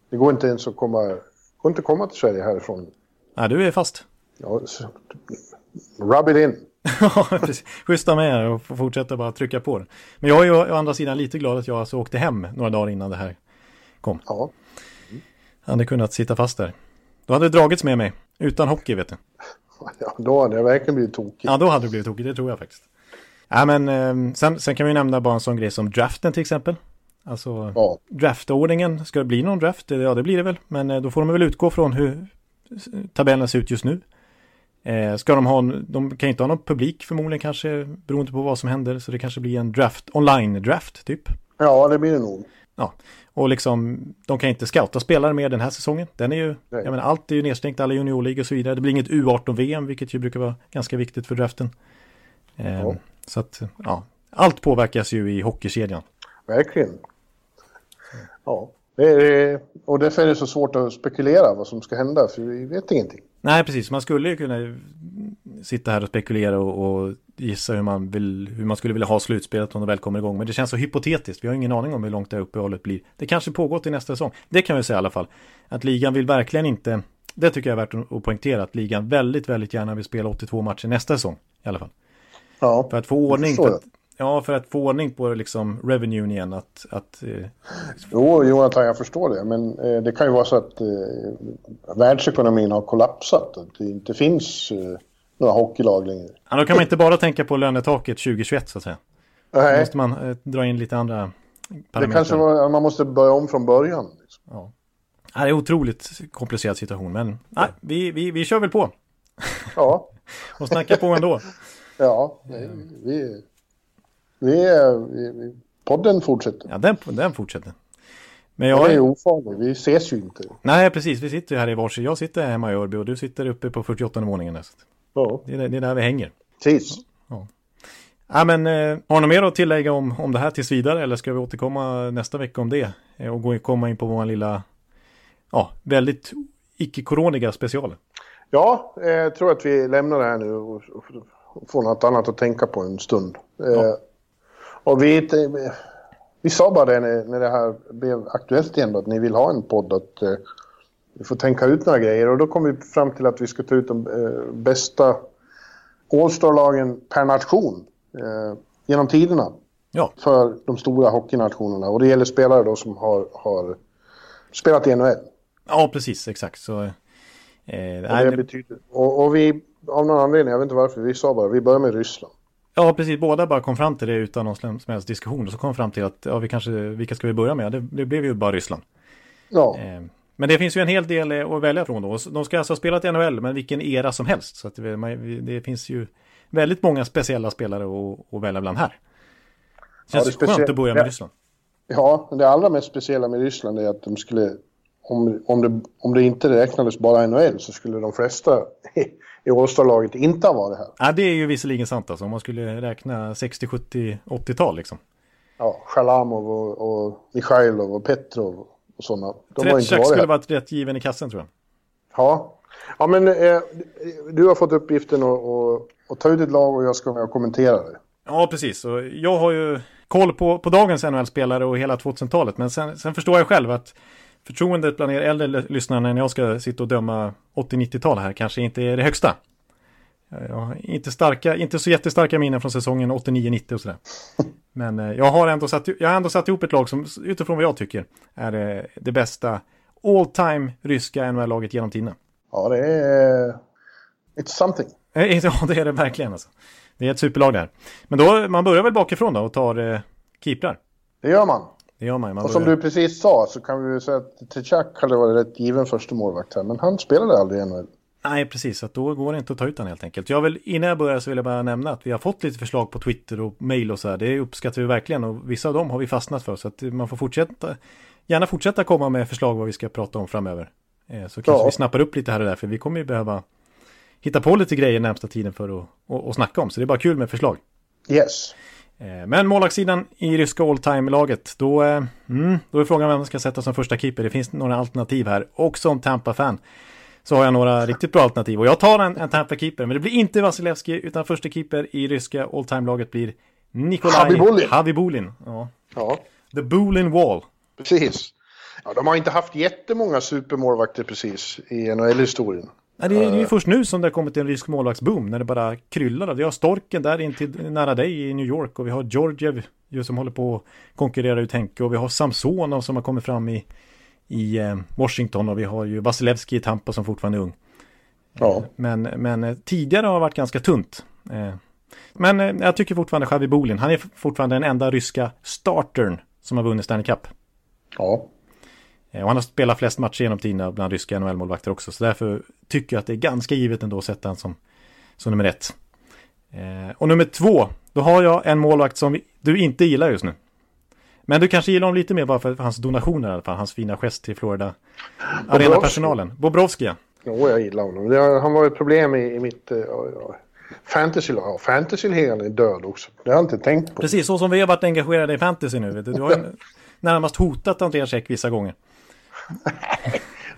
Det går inte ens att komma, går inte komma till Sverige härifrån. Nej, du är fast. Ja, rub it in. Ja, precis. Schyssta med er och fortsätta bara trycka på den. Men jag är ju å andra sidan lite glad att jag alltså åkte hem några dagar innan det här kom. Ja. Mm. Jag hade kunnat sitta fast där. Då hade det dragits med mig. Utan hockey, vet du. Ja, då hade jag verkligen blivit tokig. Ja, då hade det blivit tokig, det tror jag faktiskt. Ja, men sen, sen kan vi nämna bara en sån grej som draften till exempel. Alltså, ja. Draftordningen. Ska det bli någon draft? Ja, det blir det väl. Men då får de väl utgå från hur tabellen ser ut just nu. Ska de ha, de kan inte ha någon publik förmodligen, kanske beroende på vad som händer, så det kanske blir en draft, online draft typ. Ja, det blir det nog. Ja, och liksom de kan inte scouta spelare mer den här säsongen. Den är ju, nej. Jag menar, allt är ju nedstängt, alla juniorligor och så vidare. Det blir inget U arton V M, vilket ju brukar vara ganska viktigt för draften. Ja. Så att, ja, allt påverkas ju i hockeykedjan. Verkligen. Ja, det är, och därför är det så svårt att spekulera vad som ska hända, för vi vet ingenting. Nej, precis. Man skulle ju kunna sitta här och spekulera och, och gissa hur man, vill, hur man skulle vilja ha slutspelet om det väl kommer igång. Men det känns så hypotetiskt. Vi har ingen aning om hur långt det här uppehållet blir. Det kanske pågår till nästa säsong. Det kan vi säga i alla fall. Att ligan vill verkligen inte, det tycker jag är värt att poängtera, att ligan väldigt, väldigt gärna vill spela åttiotvå matcher nästa säsong i alla fall. Ja, för att få ordning, för att, ja, för att få ordning på liksom revenuen igen. Att, att, eh... Jo, Jonathan, jag förstår det. Men eh, det kan ju vara så att eh, världsekonomin har kollapsat. Att det inte finns eh, några hockeylag längre. Ja, då kan man inte bara tänka på lönetaket tjugohundratjugoett så att säga. Nej. Då måste man eh, dra in lite andra parametrar. Det kanske var, man måste börja om från början. Liksom. Ja. Det är en otroligt komplicerad situation, men nej, vi, vi, vi kör väl på. Ja. Och snackar på ändå. Ja, nej, vi, vi, vi, podden fortsätter. Ja, den, den fortsätter. Men jag det är ju ofarlig, vi ses ju inte. Nej, precis, vi sitter ju här i varsin. Jag sitter hemma i Örby och du sitter uppe på fyrtioåttonde våningen nästan. Ja. Det är, det är där vi hänger. Precis. Ja. Ja, men, har ni mer att tillägga om, om det här tills vidare, eller ska vi återkomma nästa vecka om det och gå, komma in på vår lilla, ja, väldigt icke-koroniga special? Ja, jag tror att vi lämnar det här nu och får något annat att tänka på en stund. Ja. Och vi, vi sa bara det när det här blev aktuellt igen, att ni vill ha en podd, att vi får tänka ut några grejer, och då kom vi fram till att vi ska ta ut de bästa All-Star-lagen per nation genom tiderna. Ja. För de stora hockeynationerna, och det gäller spelare då som har, har spelat i N H L. Ja, precis, exakt. Så... Eh, och, det betyder, och, och vi, av någon anledning, jag vet inte varför, vi sa bara vi börjar med Ryssland. Ja, precis, båda bara kom fram till det utan någon som helst diskussion, och så kom fram till att ja, vi kanske, vilka ska vi börja med? Det, det blev ju bara Ryssland. Ja. Eh, men det finns ju en hel del att välja från då. De ska alltså ha spelat i N H L, men vilken era som helst. Så att det, man, det finns ju väldigt många speciella spelare att, att välja bland här. Det känns ja, det specie- skönt att börja med ja, Ryssland. Ja, det allra mest speciella med Ryssland är att de skulle... Om, om, det, om det inte räknades bara N H L, så skulle de flesta i, i All-Star-laget inte ha varit här. Ja, det är ju visserligen sant. Alltså. Om man skulle räkna sextio, sjuttio, åttiotal liksom. Ja, Shalamov och, och Mikhailov och Petrov och sådana. Tretschak skulle ha varit rätt given i kassen, tror jag. Ja, ja men eh, du har fått uppgiften att och, och ta ut ett lag, och jag ska och kommentera det. Ja, precis. Och jag har ju koll på, på dagens N H L-spelare och hela tjugohundratalet. Men sen, sen förstår jag själv att förtroendet bland er äldre lyssnare när jag ska sitta och döma åttio-nittiotal här kanske inte är det högsta. Jag har inte, starka, inte så jättestarka minnen från säsongen åttionio nittio och sådär. Men jag har ändå satt, jag har ändå satt ihop ett lag som utifrån vad jag tycker är det, det bästa all-time ryska N H L-laget genom tiden. Ja, det är... It's something. Ja, det är det verkligen alltså. Det är ett superlag där. Men då, man börjar väl bakifrån då och tar eh, keeprar. Det gör man. Det gör man, man och som börjar... du precis sa, så kan vi ju säga att Tretschak hade varit rätt given första målvakt här, men han spelade aldrig ännu. Nej, precis, att då går det inte att ta ut han helt enkelt. Jag vill, innan jag börjar så vill jag bara nämna att vi har fått lite förslag på Twitter och mejl och så här. Det uppskattar vi verkligen, och vissa av dem har vi fastnat för, så att man får fortsätta, gärna fortsätta komma med förslag vad vi ska prata om framöver. Eh, så kanske ja. vi snappar upp lite här och där, för vi kommer ju behöva hitta på lite grejer närmsta tiden för att och, och snacka om, så det är bara kul med förslag. Yes. Men målvaktssidan i ryska all-time-laget, då, mm, då är frågan vem man ska sätta som första keeper. Det finns några alternativ här, och som Tampa-fan så har jag några riktigt bra alternativ. Och jag tar en, en Tampa-keeper, men det blir inte Vasilevski, utan första keeper i ryska all-time-laget blir Nikolaj Habibulin. Ja. Ja. The Bulin Wall. Precis. Ja, de har inte haft jättemånga supermålvakter precis i N H L-historien. Nej, det är ju först nu som det har kommit en rysk målvaktsboom, när det bara kryllar. Vi har Storken där in till nära dig i New York, och vi har Georgiev som håller på att konkurrera ut Henke, och vi har Samsonov som har kommit fram i, i Washington, och vi har ju Vasilevski i Tampa som fortfarande är ung. Ja. Men, men tidigare har det varit ganska tunt. Men jag tycker fortfarande Javi Bolin, han är fortfarande den enda ryska startern som har vunnit Stanley Cup. Ja. Och han har spelat flest matcher genom tiden bland ryska N H L-målvakter också. Så därför tycker jag att det är ganska givet ändå att sätta han som, som nummer ett. Eh, och nummer två, då har jag en målvakt som vi, du inte gillar just nu. Men du kanske gillar honom lite mer bara för, för hans donationer i alla fall. Hans fina gest till Florida Arena-personalen. Bobrovsky. Ja, jag gillar honom. Det, han var ett problem i, i mitt... Uh, uh. Fantasy, ja, fantasy-ligan är död också. Det har jag inte tänkt på. Precis, så som vi har varit engagerade i fantasy nu. Vet du, du har ju närmast hotat Andrzejczyk vissa gånger.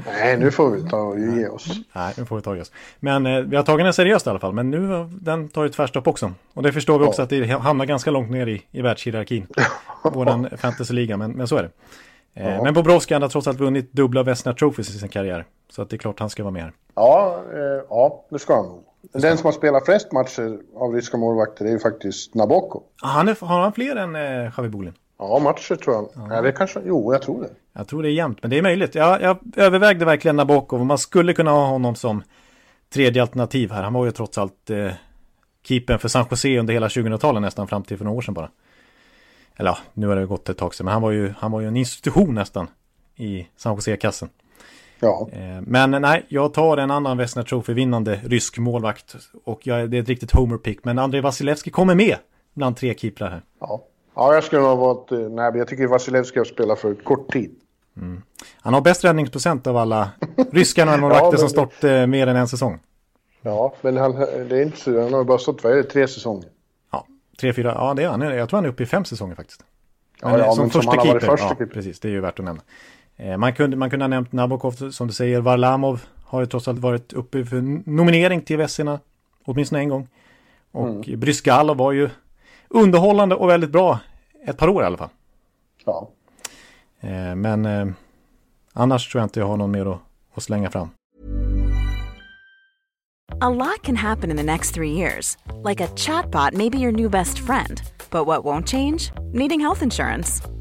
Nej, nu får vi ta och ge oss. Nej, nu får vi ta och ge oss. Men eh, vi har tagit den seriöst i alla fall. Men nu den tar ju ett tvärstopp också. Och det förstår vi också, ja, att det hamnar ganska långt ner i, i världshierarkin. Vår fantasy-liga, men, men så är det. Eh, ja. Men Bobrovsky har trots allt vunnit dubbla Vesna Trophies i sin karriär. Så att det är klart han ska vara med här. Ja, eh, ja det ska han nog. Den som har spelat flest matcher av ryska målvakter är ju faktiskt Nabokov. Han är, har han fler än eh, Javi Bolin? Ja, matcher tror jag. Ja. Nej, det kanske, jo, jag tror det. Jag tror det är jämnt, men det är möjligt. Jag, jag övervägde verkligen Nabokov. Man skulle kunna ha honom som tredje alternativ här. Han var ju trots allt eh, keepern för San Jose under hela tjugohundratalet, nästan fram till för några år sedan bara. eller ja, nu har det gått ett tag sedan, men han var ju, han var ju en institution nästan i San Jose-kassen. Ja. Men nej, jag tar en annan Vesna Trophy-vinnande rysk målvakt, och jag, det är ett riktigt homer-pick, men Andrei Vasilevskiy kommer med bland tre keeprar här. Ja, ja jag skulle ha varit, nej men jag tycker Vasilevskiy har spelat för kort tid. Mm. Han har bäst räddningsprocent av alla ryskarna och målvakter ja, som stått eh, mer än en säsong. Ja, men han, det är inte så, han har bara stått för tre säsonger. Ja, tre, fyra, ja det är han, jag tror han är uppe i fem säsonger faktiskt. Men, ja, ja, som, men första som keeper, första ja, keeper. Precis, det är ju värt att nämna. Man kunde, man kunde ha nämnt Nabokov, som du säger. Varlamov har ju trots allt varit uppe för nominering till Vezina, åtminstone en gång. Och mm. Bryskalov var ju underhållande och väldigt bra ett par år i alla fall. Ja. Men eh, annars tror jag inte jag har någon mer att, att slänga fram. A lot can happen in the next three years. Like a chatbot may be your new best friend. But what won't change? Needing health insurance.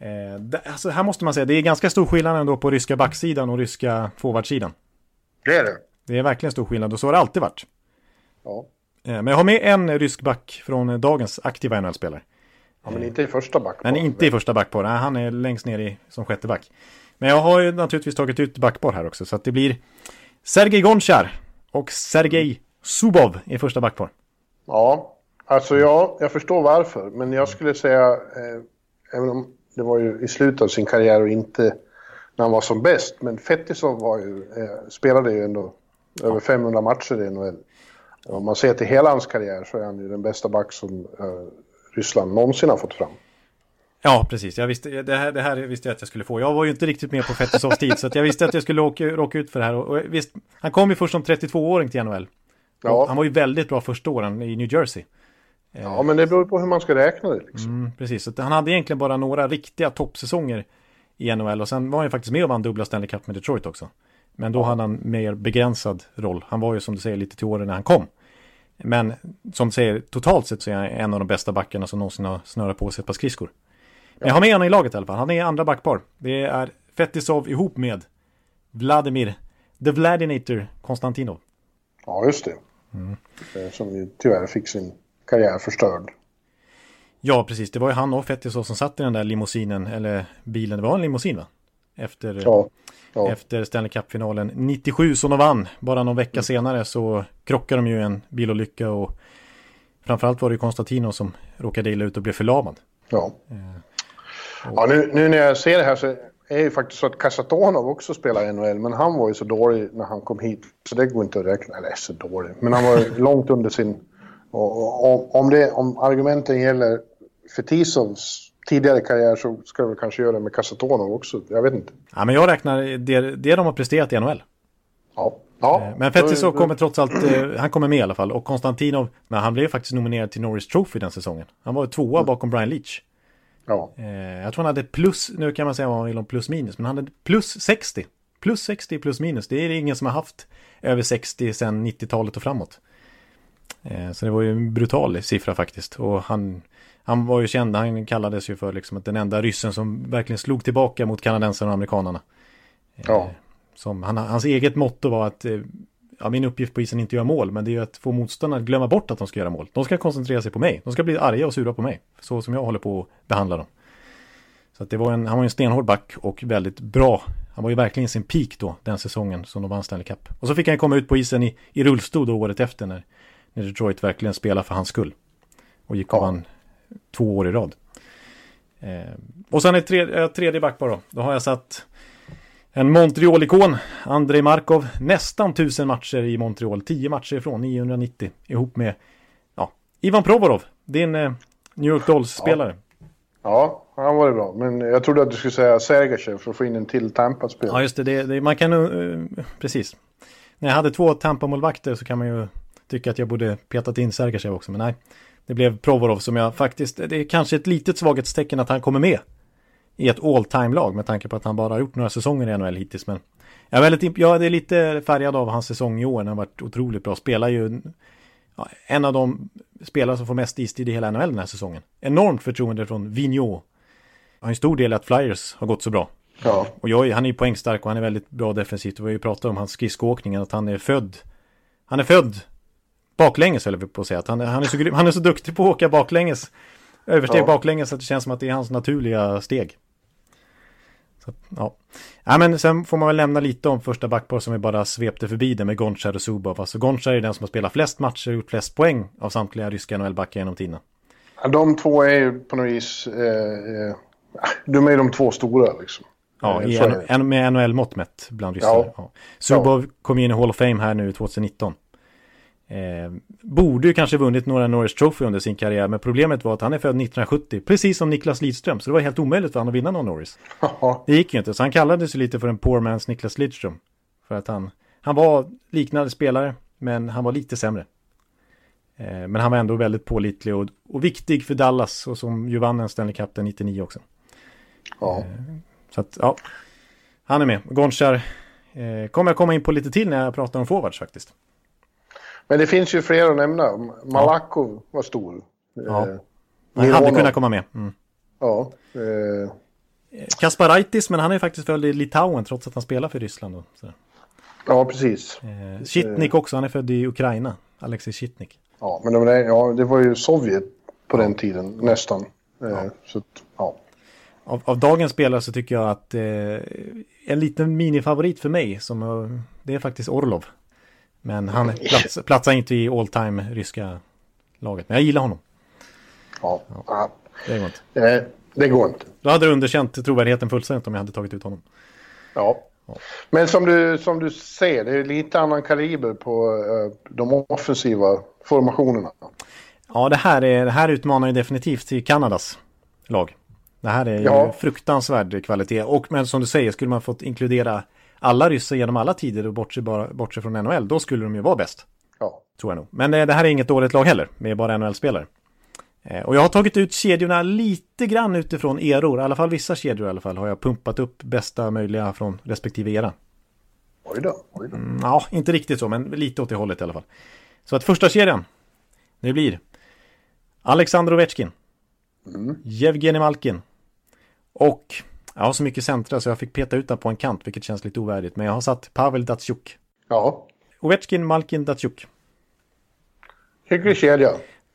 Eh, det, alltså här måste man säga, det är ganska stor skillnad ändå på ryska backsidan och ryska forwardsidan. Det är det. Det är verkligen stor skillnad, och så har det alltid varit. Ja. Eh, men jag har med en rysk back från dagens aktiva N H L-spelare. Ja, men inte i första backpar. Nej, inte i första backpar. Nej, han är längst ner i, som sjätte back. Men jag har ju naturligtvis tagit ut backpar här också, så att det blir Sergej Gonchar och Sergej Zubov i första backpar. Ja, alltså jag, jag förstår varför, men jag skulle säga, eh, även om det var ju i slutet av sin karriär och inte när han var som bäst, men Fetisov var ju, eh, spelade ju ändå ja. över femhundra matcher i N H L. Om man ser till hela hans karriär så är han ju den bästa back som eh, Ryssland någonsin har fått fram. Ja, precis. Jag visste, det, här, det här visste jag att jag skulle få. Jag var ju inte riktigt med på Fetisovs tid, så att jag visste att jag skulle åka, råka ut för det här. Och, och visst, han kom ju först som trettiotvååring till N H L. Ja. Han var ju väldigt bra första åren i New Jersey. Ja, men det beror på hur man ska räkna det. Liksom. Mm, precis, så han hade egentligen bara några riktiga toppsäsonger i N H L. Och sen var han faktiskt med och vann dubbla Stanley Cup med Detroit också. Men då hade han mer begränsad roll. Han var ju, som du säger, lite till åren när han kom. Men som du säger, totalt sett så är han en av de bästa backarna som någonsin har snörat på sig ett par skridskor. Men jag har med honom i laget i alla fall. Han är andra backpar. Det är Fetisov ihop med Vladimir, The Vladinator Konstantinov. Ja, just det. Mm. Som ju tyvärr fick sin karriär förstörd. Ja, precis. Det var ju han och Fetisov som satt i den där limousinen, eller bilen. Det var en limousin, va? Efter, ja, ja. efter Stanley Cup-finalen nittiosju som de vann. Bara någon vecka mm. senare så krockade de ju en bilolycka, och framförallt var det ju Konstantinov som råkade illa ut och blev förlamad. Ja. Eh, och... ja nu, nu när jag ser det här så är det ju faktiskt så att Kasatonov också spelar N H L, men han var ju så dålig när han kom hit. Så det går inte att räkna. Eller så dålig. Men han var ju långt under sin... Och, och, om, det, om argumenten gäller Fetisovs tidigare karriär så ska vi kanske göra det med Kasatonov också. Jag vet inte. Ja, men jag räknar det, det de har presterat i N H L. Ja. ja. Men Fetisov kommer trots allt, han kommer med i alla fall. Och Konstantinov, men han blev faktiskt nominerad till Norris Trophy den säsongen. Han var tvåa bakom Brian Leach. Ja. Jag tror han hade plus, nu kan man säga vad man vill om plus minus, men han hade plus sextio. Plus sextio plus minus. Det är det ingen som har haft över sextio sedan nittiotalet och framåt. Så det var ju en brutal siffra faktiskt. Och han, han var ju känd, han kallades ju för liksom den enda ryssen som verkligen slog tillbaka mot kanadensarna och amerikanerna. Ja. Som, han, hans eget motto var att ja, min uppgift på isen är inte att göra mål, men det är ju att få motståndarna att glömma bort att de ska göra mål. De ska koncentrera sig på mig, de ska bli arga och sura på mig, så som jag håller på att behandla dem. Så att det var en, han var en stenhård back och väldigt bra. Han var ju verkligen sin peak då, den säsongen som de vann Stanley Cup. Och så fick han komma ut på isen i, i rullstol då året efter när när Detroit verkligen spelade för hans skull. Och gick och vann ja. två år i rad. Eh, och sen är tredje, tredje backpar då. Då har jag satt en Montreal-ikon, Andrei Markov. Nästan tusen matcher i Montreal. Tio matcher ifrån, niohundranittio. Ihop med ja, Ivan Provorov. Din eh, New York Dolls-spelare. Ja. ja, han var det bra. Men jag trodde att du skulle säga Sergachev för att få in en till Tampa-spelare. Ja, just det. det, det man kan uh, precis. När jag hade två Tampa-målvakter så kan man ju tycker att jag borde petat in Sergachev också, men nej. Det blev Provorov som jag faktiskt, det är kanske ett litet svaghetstecken att han kommer med. i ett all-time-lag med tanke på att han bara har gjort några säsonger i N H L hittills. Men jag är, väldigt, jag är lite färgad av hans säsong i år. Han har varit otroligt bra. Spelar ju ja, en av de spelare som får mest istid i hela N H L den här säsongen. Enormt förtroende från Vigneault. Har en stor del att Flyers har gått så bra. Ja. Och jag, han är ju poängstark och han är väldigt bra defensivt. Vi har ju pratat om hans skridskoåkning, att han är född. Han är född baklänges, höll jag på att säga. Att han, han, är så, han är så duktig på att åka baklänges. Översteg ja. baklänges, så att det känns som att det är hans naturliga steg. Så, ja. Ja, men sen får man väl lämna lite om första backpar som vi bara svepte förbi det med Gonchar och Zubov. Alltså Gonchar är den som har spelat flest matcher och gjort flest poäng av samtliga ryska N H L-backar genom tiden. Ja, de två är ju på något vis... Eh, de är ju de två stora liksom. Ja, i en, med N H L-mått mätt bland ryssar. Ja. Ja. Zubov ja. kom in i Hall of Fame här nu tjugonitton. Eh, borde ju kanske vunnit några Norris Trophy under sin karriär, men problemet var att han är född nittonhundrasjuttio, precis som Niklas Lidström, så det var helt omöjligt för han att vinna någon Norris. Det gick ju inte, så han kallades ju lite för en poor man's Niklas Lidström, för att han, han var liknande spelare, men han var lite sämre. eh, men han var ändå väldigt pålitlig och, och viktig för Dallas, och som ju vann en Stanley Cup nittionio också. eh, så att ja, han är med. Gonchar eh, kommer jag komma in på lite till när jag pratar om forwards faktiskt. Men det finns ju fler att nämna. Malakov ja. var stor. Ja. Eh, han hade kunnat komma med. Mm. Ja. Eh. Kasparaitis, men han är ju faktiskt född i Litauen trots att han spelar för Ryssland. Då, så. Ja, precis. Eh, Shitnik också, han är född i Ukraina. Alexej Shitnik. Ja, men de där, ja, det var ju Sovjet på den tiden, nästan. Eh, ja. Så, ja. Av, av dagens spelare så tycker jag att eh, en liten minifavorit för mig, som, det är faktiskt Orlov. Men han plats, platsar inte i all-time ryska laget. Men jag gillar honom. Ja. ja det går inte. Det, det går inte. Då hade du underkänt trovärdigheten fullständigt om jag hade tagit ut honom. Ja. ja. Men som du, som du ser, det är lite annan kaliber på uh, de offensiva formationerna. Ja, det här, är, det här utmanar ju definitivt i Kanadas lag. Det här är ja. ju fruktansvärd kvalitet. Och men som du säger, skulle man fått inkludera alla ryssar genom alla tider och bortse, bara, bortse från N H L, då skulle de ju vara bäst. Ja. Tror jag nog. Men det, det här är inget dåligt lag heller, med bara N H L-spelare. Eh, och jag har tagit ut kedjorna lite grann utifrån eror, i alla fall vissa kedjor i alla fall, har jag pumpat upp bästa möjliga från respektive era. Oj då, oj då. Mm, ja, inte riktigt så, men lite åt det hållet i alla fall. Så att första kedjan, nu blir Alexander Ovechkin, mm. Jevgenij Malkin och... Jag har så mycket centra så jag fick peta ut den på en kant, vilket känns lite ovärdigt. Men jag har satt Pavel Datsyuk. Ja. Ovechkin, Malkin, Datsyuk. Hygglig kedja.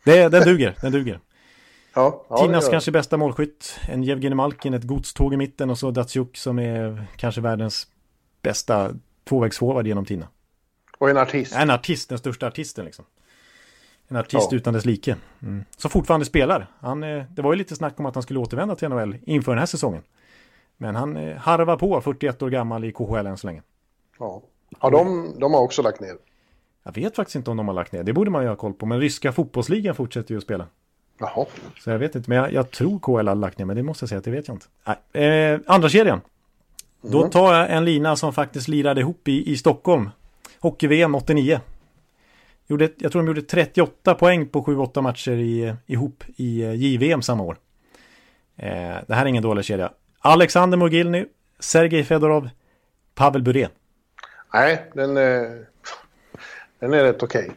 Det, den duger, den duger. Ja, ja, Tinas kanske bästa målskytt. En Jevgenij Malkin, ett godståg i mitten. Och så Datsyuk som är kanske världens bästa tvåvägsforward genom Tina. Och en artist. En artist, den största artisten liksom. En artist ja. utan dess like. Mm. Så fortfarande spelar. Han, det var ju lite snack om att han skulle återvända till N H L inför den här säsongen. Men han harvar på, fyrtioett år gammal, i K H L än så länge. Ja, ja de, de har också lagt ner. Jag vet faktiskt inte om de har lagt ner. Det borde man ju ha koll på. Men ryska fotbollsligan fortsätter ju att spela. Jaha. Så jag vet inte. Men jag, jag tror K H L har lagt ner. Men det måste jag säga att det vet jag inte. Nej. Eh, andra serien. Mm. Då tar jag en lina som faktiskt lirade ihop i, i Stockholm. Hockey-V M åttionio. Gjorde, jag tror de gjorde trettioåtta poäng på sju åtta matcher i, ihop i J V M samma år. Eh, det här är ingen dålig kedja. Alexander Mogilny, Sergej Fedorov, Pavel Bure. Nej, den är, den är rätt okej. Okay.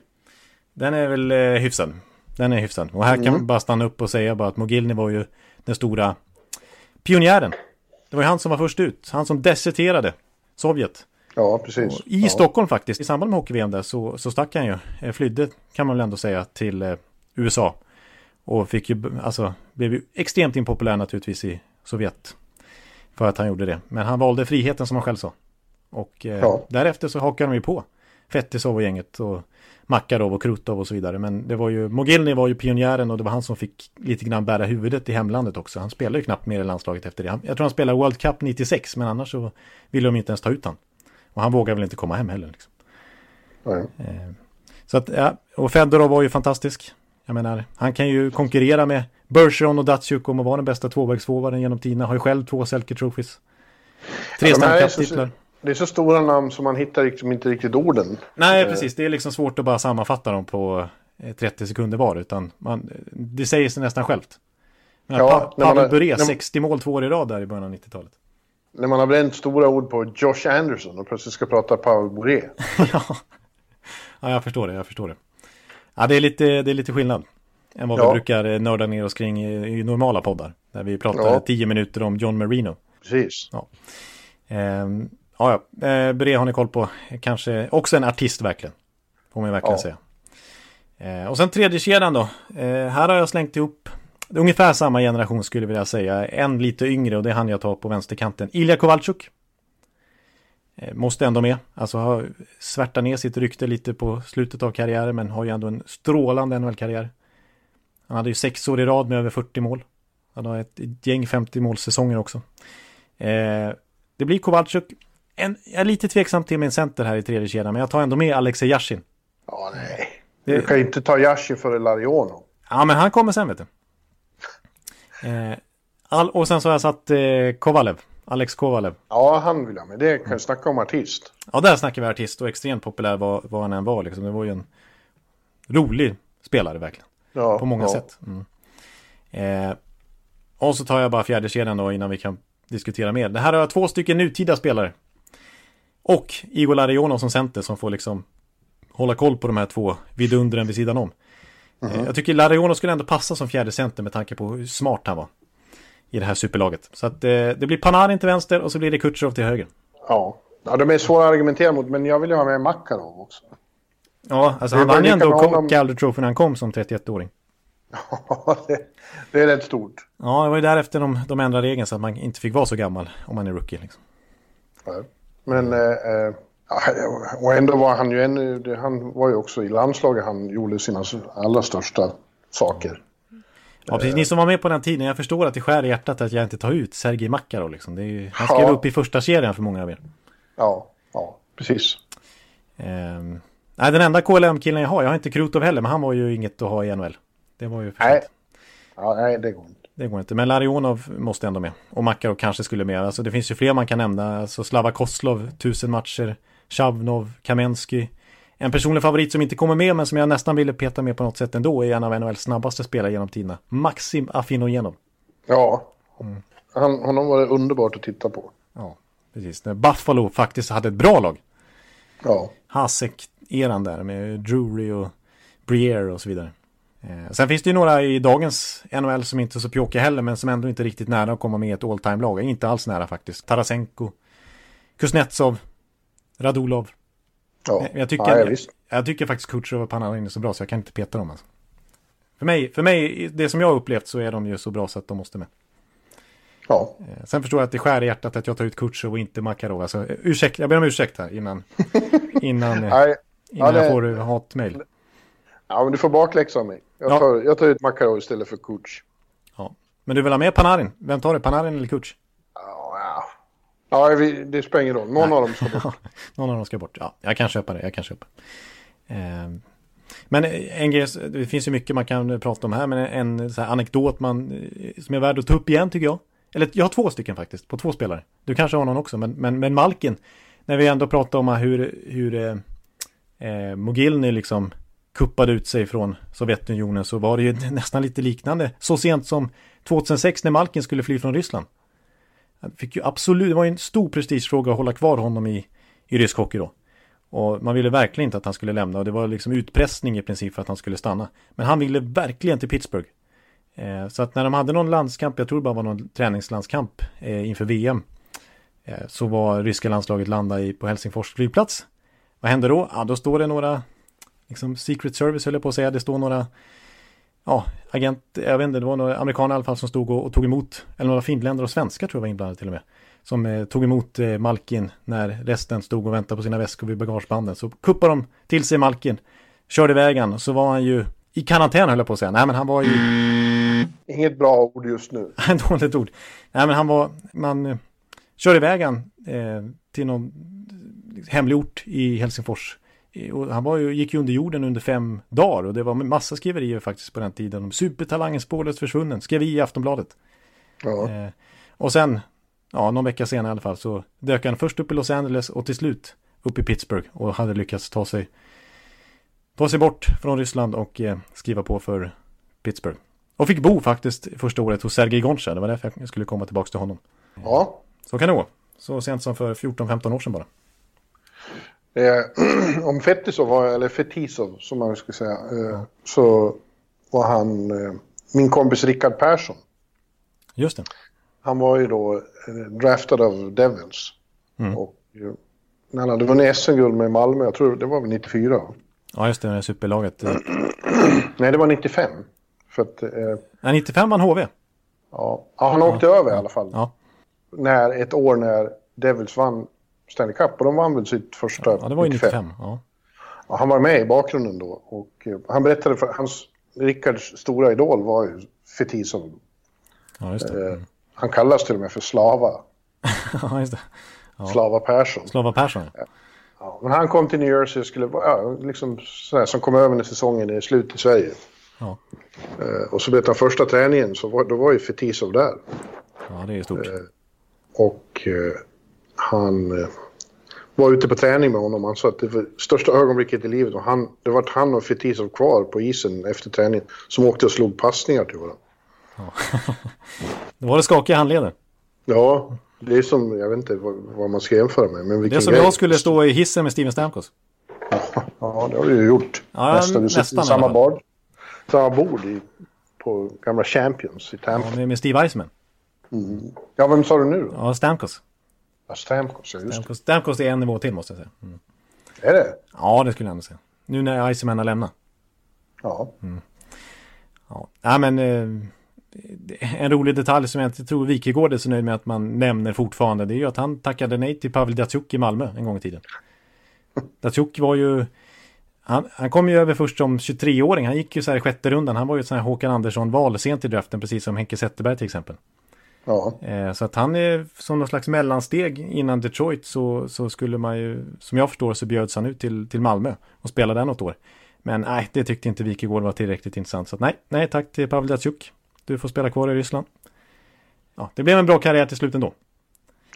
Den är väl eh, hyfsad. Den är hyfsad. Och här mm. kan man bara stanna upp och säga bara att Mogilny var ju den stora pionjären. Det var ju han som var först ut. Han som deserterade Sovjet. Ja, precis. Och I ja. Stockholm faktiskt. I samband med hockey-V M där så, så stack han ju. Flydde, kan man väl ändå säga, till eh, U S A. Och fick ju, alltså, blev ju extremt impopulär naturligtvis i Sovjet. För att han gjorde det. Men han valde friheten som han själv sa. Och eh, ja. därefter så hakade de ju på. Fetisov och gänget och Makarov och Krutov och så vidare. Men det var ju, Mogilny var ju pionjären och det var han som fick lite grann bära huvudet i hemlandet också. Han spelade ju knappt mer i landslaget efter det. Han, jag tror han spelade World Cup nittiosex, men annars så ville de inte ens ta ut han. Och han vågade väl inte komma hem heller. Liksom. Ja. Eh, så att, ja. Och Fedorov var ju fantastisk. Jag menar, han kan ju konkurrera med Bergeron och Datsyuk om att vara den bästa tvåvägsforwarden genom Tina. Har ju själv två Selke Trophies. Tre ja, Stanley Cup-titlar. Det är så stora namn som man hittar liksom inte riktigt orden. Nej, eh. precis. Det är liksom svårt att bara sammanfatta dem på trettio sekunder var. Utan man, det säger sig nästan självt. Ja, Pavel Bure, sextio mål två år i rad där i början av nittiotalet. När man har bränt stora ord på Josh Anderson och plötsligt ska prata Pavel Bure. Ja. Ja, jag förstår det, jag förstår det. Ja, det är lite, det är lite skillnad än vad ja. vi brukar nörda ner oss kring i, i normala poddar. Där vi pratar ja. tio minuter om John Marino. Precis. Ja, ehm, ja, ja. Bure har ni koll på. Kanske också en artist verkligen. Får man verkligen ja. säga. Ehm, och sen tredje kedjan då. Ehm, här har jag slängt ihop ungefär samma generation skulle jag säga. En lite yngre och det hann jag ta på vänsterkanten. Ilja Kovalchuk. Måste ändå med. Alltså har svärtat ner sitt rykte lite på slutet av karriären. Men har ju ändå en strålande N H L-karriär. Han hade ju sex år i rad med över fyrtio mål. Han har ett gäng femtio målsäsonger också. Eh, det blir Kovalchuk. En, jag är lite tveksam till min center här i tredje kedjan. Men jag tar ändå med Alexej Yashin. Ja, nej. Du kan ju inte ta Yashin före Larionov. Ja, men han kommer sen, vet du. Eh, all, och sen så har jag satt eh, Kovalev, Alex Kovalev. Ja, han vill jag med, det kan jag snacka om artist. Ja, där snackar vi artist och extremt populär var, var han än var liksom. Det var ju en rolig spelare verkligen, ja, på många ja. sätt mm. eh, Och så tar jag bara fjärde kedjan då innan vi kan diskutera mer. Det här har jag två stycken nutida spelare och Igor Larionov som center som får liksom hålla koll på de här två vidundren vid sidan om. Mm-hmm. Jag tycker Larionov skulle ändå passa som fjärde center med tanke på hur smart han var i det här superlaget. Så att eh, det blir Panarin till vänster och så blir det Kucherov till höger. Ja, ja de är svåra att argumentera mot, men jag vill ju ha med Makarov också. Ja, alltså han vann ju ändå honom... Calder Trophy när han kom som trettioettåring. Ja, det, det är rätt stort. Ja, det var ju därefter de, de ändrade regeln så att man inte fick vara så gammal om man är rookie liksom. Ja. Men... Eh, Ja, och ändå var han ju en, han var ju också i landslaget, han gjorde sina allra största saker. Ja, precis, ni som var med på den tiden, jag förstår att det skär i hjärtat att jag inte tar ut Sergej Makarov liksom. Det är ju, han skrev ja. upp i första serien för många av er. Ja, ja, precis. Ehm, nej, den enda K L M-killen jag har, jag har inte Krutov heller, men han var ju inget att ha i N H L. Det var ju för nej. Ja, nej, det går inte. Det går inte, men Larionov måste ändå med. Och Makarov kanske skulle med. Alltså, det finns ju fler man kan nämna, alltså Slava Koslov, tusen matcher. Chavnov, Kamensky. En personlig favorit som inte kommer med men som jag nästan ville peta med på något sätt ändå är en av N H L:s snabbaste spelare genom tiderna, Maxim Afinogenov. Ja, mm. han, honom var det underbart att titta på. Ja, precis. När Buffalo faktiskt hade ett bra lag. Ja. Hasek-eran där med Drury och Briere och så vidare. Eh, sen finns det ju några i dagens N H L som inte är så pjåkiga heller men som ändå inte är riktigt nära att komma med i ett all-time-lag. Inte alls nära faktiskt. Tarasenko, Kuznetsov, Radulov. Ja, jag, tycker, ja, jag, jag tycker faktiskt Kucherov och Panarin är så bra så jag kan inte peta dem. Alltså. För, mig, för mig, det som jag har upplevt så är de ju så bra så att de måste med. Ja. Sen förstår jag att det skär i hjärtat att jag tar ut Kucherov och inte Makarov. Alltså, ursäkt, jag ber om ursäkt här innan, innan, ja, innan ja, jag får hatmejl. Ja, men du får bakläxa mig. Jag, ja. tar, jag tar ut Makarov istället för Kuch. Ja. Men du vill ha med Panarin? Vem tar det? Panarin eller Kuch? Ja, vi, det spelar ingen roll. Någon Nej. av dem ska bort. Någon av dem ska bort. Ja, jag kan köpa det. Jag kan köpa. Eh, men en grej, det finns ju mycket man kan prata om här, men en så här anekdot man, som är värd att ta upp igen tycker jag. Eller jag har två stycken faktiskt, på två spelare. Du kanske har någon också, men, men, men Malkin. När vi ändå pratar om hur, hur eh, Mogilny liksom kuppade ut sig från Sovjetunionen så var det ju nästan lite liknande. Så sent som tjugohundrasex när Malkin skulle fly från Ryssland. Fick ju absolut, det var ju en stor prestigefråga att hålla kvar honom i, i rysk hockey då. Och man ville verkligen inte att han skulle lämna. Och det var liksom utpressning i princip för att han skulle stanna. Men han ville verkligen till Pittsburgh. Eh, så att när de hade någon landskamp, jag tror det bara var någon träningslandskamp eh, inför V M. Eh, så var ryska landslaget landa i, på Helsingfors flygplats. Vad hände då? Ja, då står det några, liksom Secret Service höll jag på att säga, det står några... Ja, agent, jag vet inte, det var några amerikaner i alla fall som stod och, och tog emot, eller några finländare och svenskar tror jag var inblandade till och med, som eh, tog emot eh, Malkin när resten stod och väntade på sina väskor vid bagagebanden. Så kuppade de till sig Malkin, körde vägen och så var han ju i karantän höll jag på att säga. Nej, men han var ju... Inget bra ord just nu. Dåligt ord. Nej, men han var... Man eh, körde vägen eh, till någon hemlig ort i Helsingfors. Och han var ju, gick ju under jorden under fem dagar och det var massa skriverier faktiskt på den tiden om supertalangen spårlöst försvunnen, skrev i Aftonbladet. Ja. Eh, och sen, ja, någon vecka senare i alla fall så dök han först upp i Los Angeles och till slut upp i Pittsburgh och hade lyckats ta sig ta sig bort från Ryssland och eh, skriva på för Pittsburgh. Och fick bo faktiskt första året hos Sergej Goncha. Det var därför jag skulle komma tillbaka till honom. Ja. Så kan det gå. Så sent som för fjorton femton år sedan bara. Eh, om Fetisov var, eller Fetisov som man skulle säga, eh, så var han eh, min kompis Rickard Persson. Just det. Han var ju då eh, draftad av Devils. Mm. Och nej, nej, det var en S M-guld med Malmö, jag tror det var väl nittiofyra. Ja, just det, det superlaget. Nej, det var nittiofem. För att, eh, nej, nittiofem var han H V. Ja, ja han åkte ja. över i alla fall. Ja. När, ett år när Devils vann Stanley Cup, och de vann väl sitt första nittiofem. Ja, det var ju nittiofem. Ja. Ja, han var med i bakgrunden då. Och eh, han berättade för hans, Rickards stora idol var ju Fetisov. Ja, just det. Eh, han kallas till och med för Slava. Ja, just det. Ja. Slava Persson. Slava Persson. Ja. Ja, men han kom till New Jersey och skulle ja, liksom sådär, som kom över när säsongen är slut i Sverige. Ja. Eh, och så berättade han första träningen, så var, då var ju Fetisov där. Ja, det är stort. Eh, och eh, han eh, var ute på träning med honom. Han sa att det var största ögonblicket i livet. Och han, det var han och Fetisov kvar på isen efter träningen som åkte och slog passningar till varandra. Ja. Det var det skakiga handleder. Ja. Det är som, jag vet inte vad man ska jämföra med. Men det är som grej. Jag skulle stå i hissen med Steven Stamkos. Ja, det har du ju gjort. Ja, nästan. Du sitter i samma bord, samma bord i, på gamla Champions i Tampa. Ja, med Steve Eisman. Mm. Ja, vem sa du nu då? Ja, Stamkos. Ja, Stamkos, ja, just Stamkos. Stamkos är en nivå till, måste jag säga. Mm. Är det? Ja, det skulle jag ändå säga. Nu när Eisman har lämnat. Ja. Mm. Ja. Ja, men... Eh... En rolig detalj som jag inte tror Wikegård är så nöjd med att man nämner fortfarande, det är ju att han tackade nej till Pavel Datsyuk i Malmö en gång i tiden. Datsyuk var ju han, han kom ju över först som tjugotre-åring, han gick ju så här i sjätte rundan, han var ju ett sån här Håkan Andersson-val sent i draften, precis som Henke Zetterberg till exempel. Ja. Så att han är som någon slags mellansteg innan Detroit, så, så skulle man ju, som jag förstår, så bjöds han ut till, till Malmö och spelade där något år. Men nej, det tyckte inte Wikegård var tillräckligt intressant, så att nej, nej tack till Pavel Datsyuk. Du får spela kvar i Ryssland. Ja, det blev en bra karriär till slut ändå.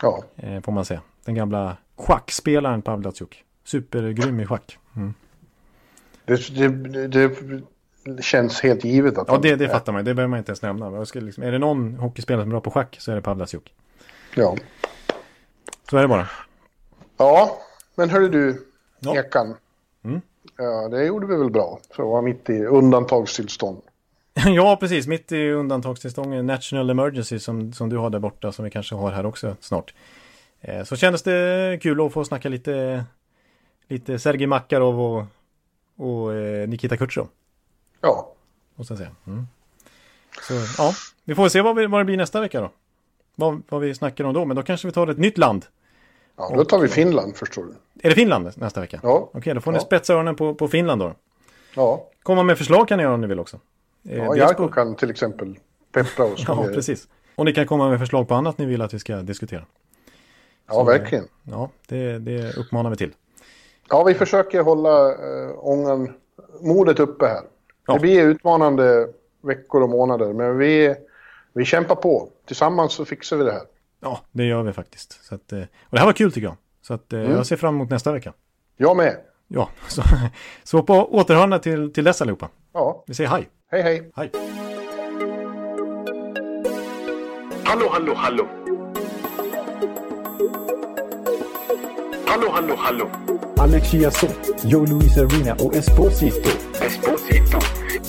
Ja. Eh, får man säga. Den gamla schackspelaren Pavel Datsyuk. Supergrym i schack. Mm. Det, det, det känns helt givet. Att ja, det, det fattar man. Det behöver man inte ens nämna. Jag ska liksom, är det någon hockeyspelare som är bra på schack så är det Pavel Datsyuk. Ja. Så är det bara. Ja, men hörde du, ja. Ekan. Mm. Ja, det gjorde vi väl bra. För att vara mitt i undantagstillstånd. Ja, precis. Mitt i undantagstillstången, National Emergency som, som du har där borta, som vi kanske har här också snart. Eh, så kändes det kul att få snacka lite, lite Sergej Makarov och, och eh, Nikita Kucherov. Ja. Och sen se. Mm. Så, ja. Vi får se vad, vi, vad det blir nästa vecka då. Vad, vad vi snackar om då, men då kanske vi tar ett nytt land. Ja, då tar vi Finland, förstår du. Är det Finland nästa vecka? Ja. Okej, okay, då får ni ja. spetsa öronen på, på Finland då. Ja. Komma med förslag kan ni göra om ni vill också. Ja, Jarko kan till exempel peppra oss. Ja, precis. Och ni kan komma med förslag på annat ni vill att vi ska diskutera. Ja, så, verkligen. Ja, det, det uppmanar vi till. Ja, vi försöker hålla äh, ångan, modet uppe här. Ja. Det blir utmanande veckor och månader, men vi, vi kämpar på. Tillsammans så fixar vi det här. Ja, det gör vi faktiskt. Så att, och det här var kul tycker jag. Så att, mm. jag ser fram emot nästa vecka. Jag med. Ja, så, så på återhörna till, till dess allihopa. Ja. Vi säger hej. Hej, hej. Hej. Hallå, hallå, hallå. Hallå, hallå, hallå. Alex Chiazot, Joe Luis Arena och Esposito. Esposito.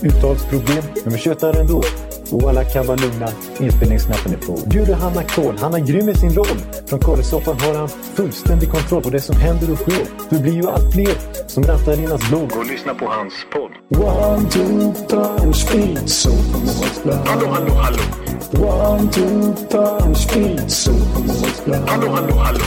Uttalsproblem, men vi tjötar ändå. Och alla kan vara lugna, inspelningsknappen är på. Bjuder Hanna Kohl, han är grym i sin roll. Från Kållesoffan har han fullständig kontroll på det som händer och sker. Det blir ju allt fler som rattar i hans blogg. Och lyssna på hans podd. One, two, times speed, so hallå, hallå, hallå. One, two, times speed, so hallå, hallå, hallå.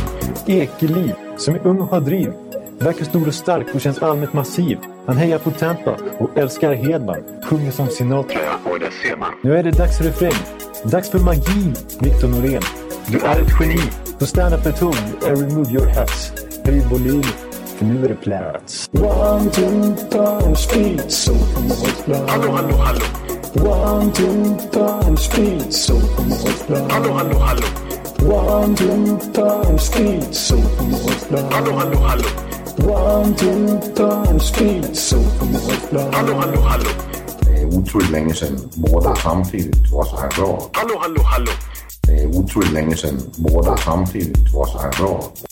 Ekeliv, som är ung och har driv. Verkar stor och stark och känns allmänt massiv. Han hejar på Tampa och älskar Hedman. Sjunger som Sinatra. Och det ser man. Nu är det dags för refräng. Dags för magi, Victor Norén. Du är ett geni. Så stand up at home and remove your hats. Höj volym, för nu är det plats. One, two, times speed, so hallå, hallå, hallå. One, two, times speed, so hallå, hallå, hallå. One, two, times speed, so hallå, hallå, hallå. One, two, times speed, so hallå, hallå, hallå. är otroligt länge sedan båda samtidigt var så här bra. Hallå, hallå, hallå. Det är otroligt länge sedan båda samtidigt var så här bra.